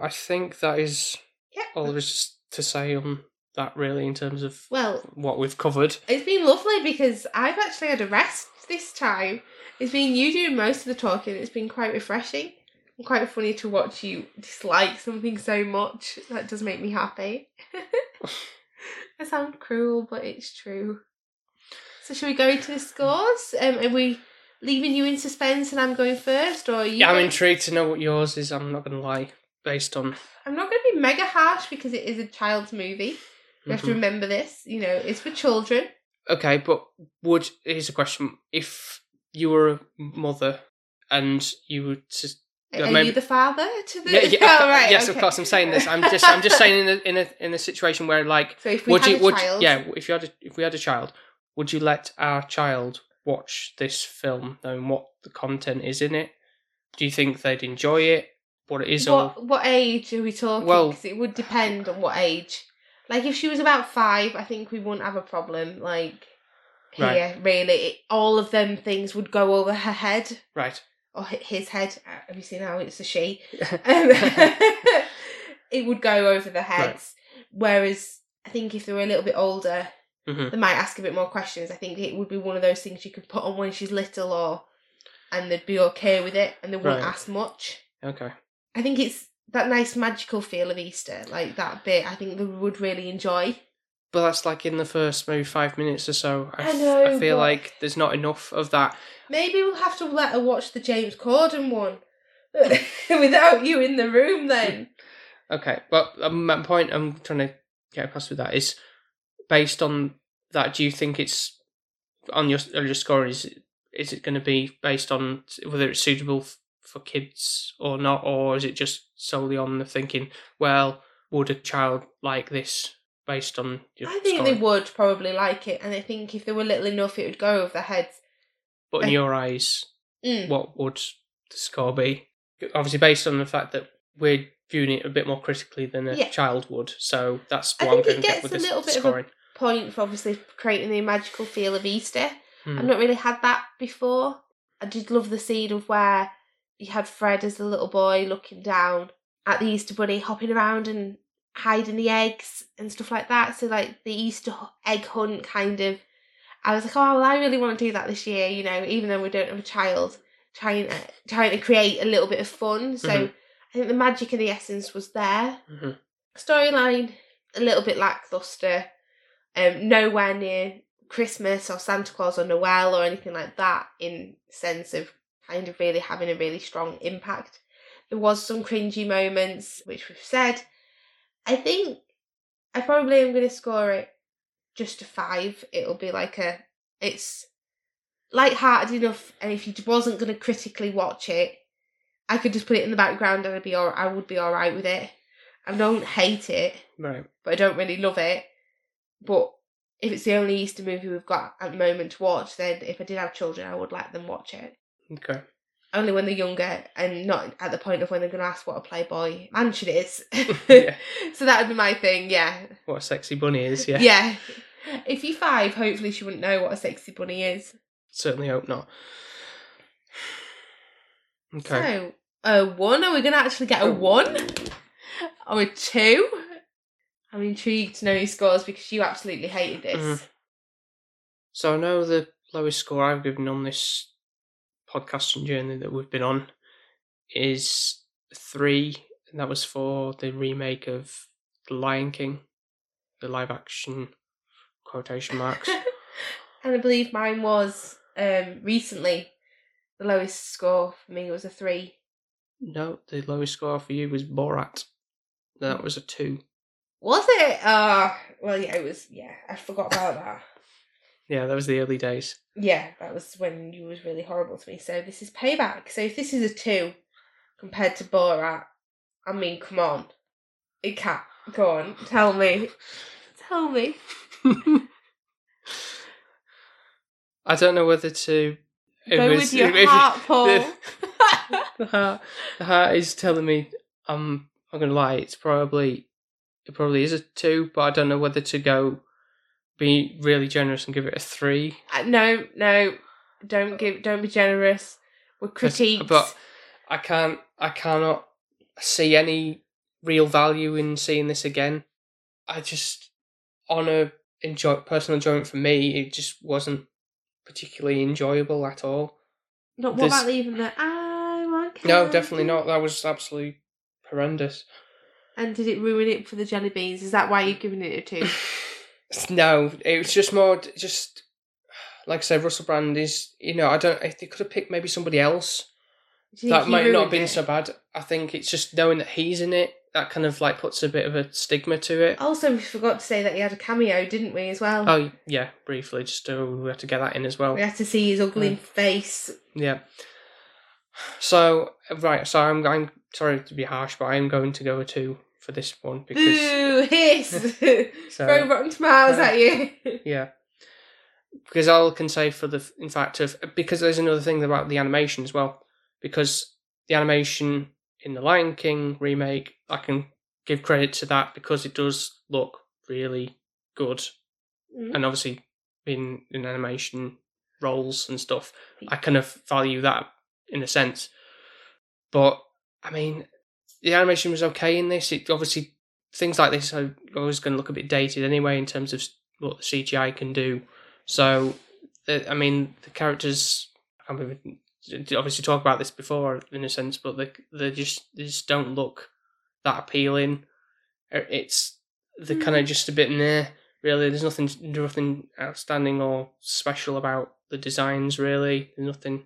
I think that is yep. all there is to say on that, really, in terms of well, what we've covered. It's been lovely because I've actually had a rest this time. It's been you doing most of the talking. It's been quite refreshing and quite funny to watch you dislike something so much. That does make me happy. I sound cruel, but it's true. So shall we go into the scores? Um, are we leaving you in suspense and I'm going first? Or are you yeah, going- I'm intrigued to know what yours is. I'm not going to lie. Based on... I'm not going to be mega harsh because it is a child's movie. You mm-hmm. have to remember this. You know, it's for children. Okay, but would... Here's a question. If you were a mother and you were to Are maybe, you the father to the? Yeah, yeah, oh, right, yes, okay. Of course. I'm saying this. I'm just, I'm just saying in a, in a, in a situation where, like, so if we would had you, a would, child, yeah, if you had, a, if we had a child, would you let our child watch this film, knowing what the content is in it? Do you think they'd enjoy it? What it is? What, or what age are we talking? Well, 'cause it would depend on what age. Like, if she was about five, I think we wouldn't have a problem. Like, here, right. really, it, all of them things would go over her head. Right. Or his head. Have you seen how it's a she? Um, it would go over the heads. Right. Whereas I think if they were a little bit older, mm-hmm. they might ask a bit more questions. I think it would be one of those things you could put on when she's little, or and they'd be okay with it, and they wouldn't right. ask much. Okay. I think it's that nice magical feel of Easter, like that bit. I think they would really enjoy. But that's like in the first maybe five minutes or so. I, I know. F- I feel like there's not enough of that. Maybe we'll have to let her watch the James Corden one without you in the room then. Okay. Well, um, my point I'm trying to get across with that is based on that. Do you think it's on your, on your score? Is it, is it going to be based on whether it's suitable f- for kids or not? Or is it just solely on the thinking, well, would a child like this? Based on your I think score. They would probably like it, and I think if they were little enough, it would go over their heads. But in I... your eyes, mm. what would the score be? Obviously, based on the fact that we're viewing it a bit more critically than a yeah. child would, so that's what I I'm going to get with this scoring. I think it gets a little bit of a point for obviously creating the magical feel of Easter. Mm. I've not really had that before. I did love the scene of where you had Fred as the little boy looking down at the Easter Bunny, hopping around and hiding the eggs and stuff like that. So like the Easter egg hunt kind of, I was like, oh well, I really want to do that this year, you know, even though we don't have a child, trying to, trying to create a little bit of fun. So mm-hmm. I think the magic and the essence was there. Mm-hmm. Storyline a little bit lackluster, um, nowhere near Christmas or Santa Claus or Noelle or anything like that, in sense of kind of really having a really strong impact. There was some cringy moments, which we've said. I think I probably am going to score it just a five. It'll be like a, it's light-hearted enough, and if you wasn't going to critically watch it, I could just put it in the background and I'd be all, I would be all right with it. I don't hate it, right? But I don't really love it. But if it's the only Easter movie we've got at the moment to watch, then if I did have children, I would let them watch it. Okay. Only when they're younger and not at the point of when they're going to ask what a Playboy Mansion is. Yeah. So that would be my thing, yeah. What a sexy bunny is, yeah. Yeah. If you're five, hopefully she wouldn't know what a sexy bunny is. Certainly hope not. Okay. So, a one? Are we going to actually get a one? Or a two? I'm intrigued to know your scores because you absolutely hated this. Mm. So I know the lowest score I've given on this podcasting journey that we've been on is three, and that was for the remake of The Lion King, the live action, quotation marks. And I believe mine was um, recently the lowest score for me was a three. No, the lowest score for you was Borat. That was a two. Was it? Ah, uh, well, yeah, it was. Yeah, I forgot about that. Yeah, that was the early days. Yeah, that was when you was really horrible to me. So this is payback. So if this is a two compared to Borat, I mean, come on. It can't. Go on. Tell me. Tell me. I don't know whether to... Go was, with your if, heart, if, Paul. The, the, heart, the heart is telling me, I'm not going to lie, it's probably, it probably is a two, but I don't know whether to go... Be really generous and give it a three. Uh, no, no, don't give. Don't be generous. We're critiques. But I can't. I cannot see any real value in seeing this again. I just, on a enjoy personal enjoyment for me, it just wasn't particularly enjoyable at all. Not what There's, about even the I want candy. No, definitely not. That was absolutely horrendous. And did it ruin it for the jelly beans? Is that why you're giving it a two? No, it was just more, just, like I said, Russell Brand is, you know, I don't, if they could have picked maybe somebody else, that might not have been it? So bad. I think it's just knowing that he's in it, that kind of, like, puts a bit of a stigma to it. Also, we forgot to say that he had a cameo, didn't we, as well? Oh, yeah, briefly, just, uh, we had to get that in as well. We had to see his ugly mm. face. Yeah. So, right, so I'm, I'm sorry to be harsh, but I'm going to go a two for this one. Because, boo, hiss! So, throw rotten tomatoes uh, at you. Yeah. Because all I can say for the, in fact, of because there's another thing about the animation as well, because the animation in the Lion King remake, I can give credit to that because it does look really good. Mm-hmm. And obviously, being in animation roles and stuff, I kind of value that in a sense. But, I mean, the animation was okay in this. It obviously, things like this are always going to look a bit dated anyway in terms of what the C G I can do. So, I mean, the characters, I mean, obviously talk about this before in a sense, but they they just they just don't look that appealing. It's they're mm. kind of just a bit meh, really. There's nothing nothing outstanding or special about the designs, really. There's nothing.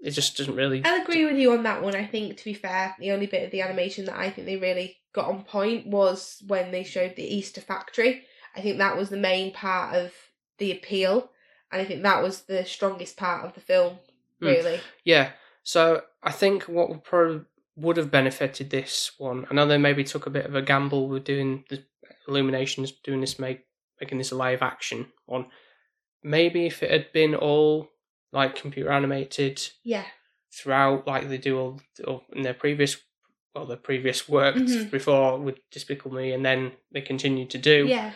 It just doesn't really. I'll agree with you on that one. I think, to be fair, the only bit of the animation that I think they really got on point was when they showed the Easter factory. I think that was the main part of the appeal, and I think that was the strongest part of the film, really. Mm. Yeah, so I think what would probably would have benefited this one, I know they maybe took a bit of a gamble with doing the Illuminations, doing this, make, making this a live action one. Maybe if it had been all like computer animated, yeah, throughout, like they do all, all in their previous, well, their previous work mm-hmm. before with Despicable Me, and then they continued to do. Yeah,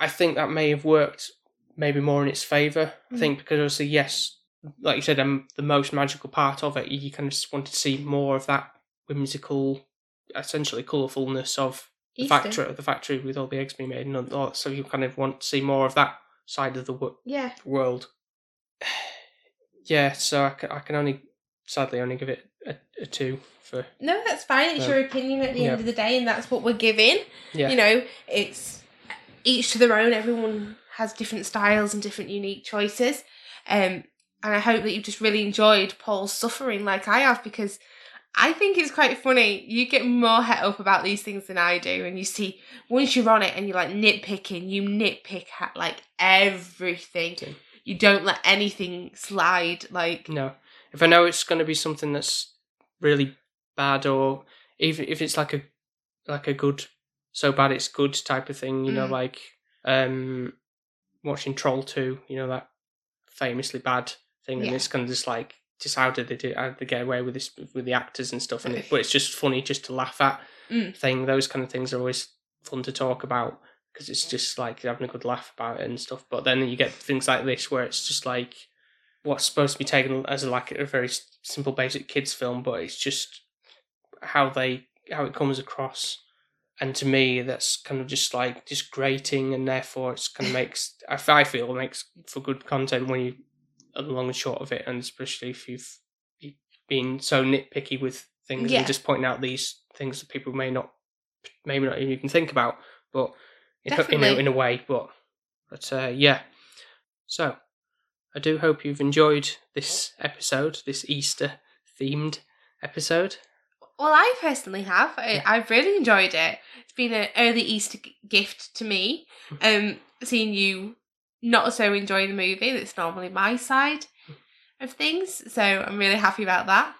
I think that may have worked maybe more in its favour. Mm. I think because obviously, yes, like you said, um, the most magical part of it, you kind of just wanted to see more of that whimsical, essentially colourfulness of the factory, the factory with all the eggs being made, and all that, so you kind of want to see more of that side of the wo- yeah. world. Yeah, so I can, I can only, sadly, only give it a, a two for... No, that's fine. It's um, your opinion at the yeah. end of the day, and that's what we're giving. Yeah. You know, it's each to their own. Everyone has different styles and different unique choices. Um, and I hope that you've just really enjoyed Paul's suffering like I have, because I think it's quite funny. You get more het up about these things than I do, and you see, once you're on it and you're like nitpicking, you nitpick at like everything. Okay. You don't let anything slide. Like no. If I know it's going to be something that's really bad, or even if it's like a like a good, so bad it's good type of thing, you mm. know, like... um. watching Troll two, you know, that famously bad thing, yeah. and it's kind of just like, just how did they do? How did they get away with this with the actors and stuff? And it, but it's just funny just to laugh at mm. thing. Those kind of things are always fun to talk about because it's just like having a good laugh about it and stuff. But then you get things like this where it's just like what's supposed to be taken as a, like a very simple, basic kids film, but it's just how they how it comes across. And to me, that's kind of just like just grating, and therefore it's kind of makes I feel it makes for good content when you are long and short of it, and especially if you've been so nitpicky with things yeah. and just pointing out these things that people may not maybe not even think about, but Definitely. you know, in a way. But but uh, yeah, so I do hope you've enjoyed this episode, this Easter themed episode. Well, I personally have. I, I've really enjoyed it. It's been an early Easter g- gift to me. Um, seeing you not so enjoy the movie, that's normally my side of things. So I'm really happy about that.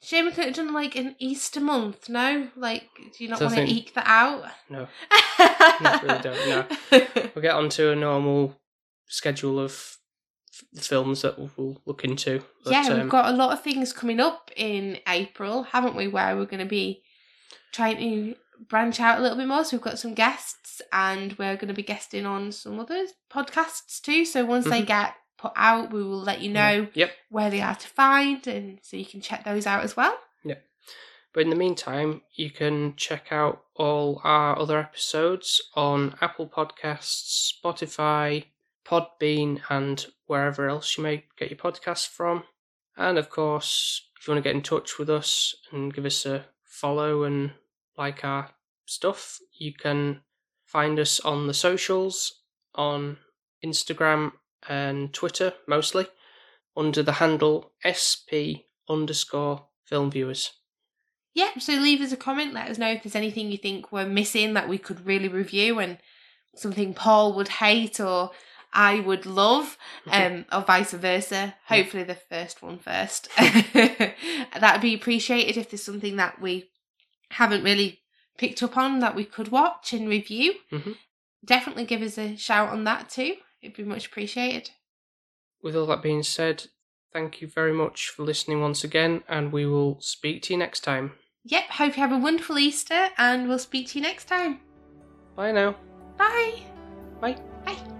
Shame we couldn't have done like an Easter month, no? Like, do you not so want to eke that out? No. I really don't, no. We'll get onto a normal schedule of the films that we'll look into. But, yeah, we've um, got a lot of things coming up in April, haven't we, where we're going to be trying to branch out a little bit more. So we've got some guests, and we're going to be guesting on some other podcasts too. So once mm-hmm. they get put out, we will let you know yep. where they are to find, and so you can check those out as well. Yep. But in the meantime, you can check out all our other episodes on Apple Podcasts, Spotify, Podbean, and wherever else you may get your podcasts from. And of course, if you want to get in touch with us and give us a follow and like our stuff, you can find us on the socials, on Instagram and Twitter mostly, under the handle S P underscore film viewers. Yep, yeah, so leave us a comment, let us know if there's anything you think we're missing that we could really review, and something Paul would hate, or I would love, um, or vice versa. Hopefully the first one first. That'd be appreciated if there's something that we haven't really picked up on that we could watch and review. Mm-hmm. Definitely give us a shout on that too. It'd be much appreciated. With all that being said, thank you very much for listening once again, and we will speak to you next time. Yep, hope you have a wonderful Easter, and we'll speak to you next time. Bye now. Bye. Bye. Bye.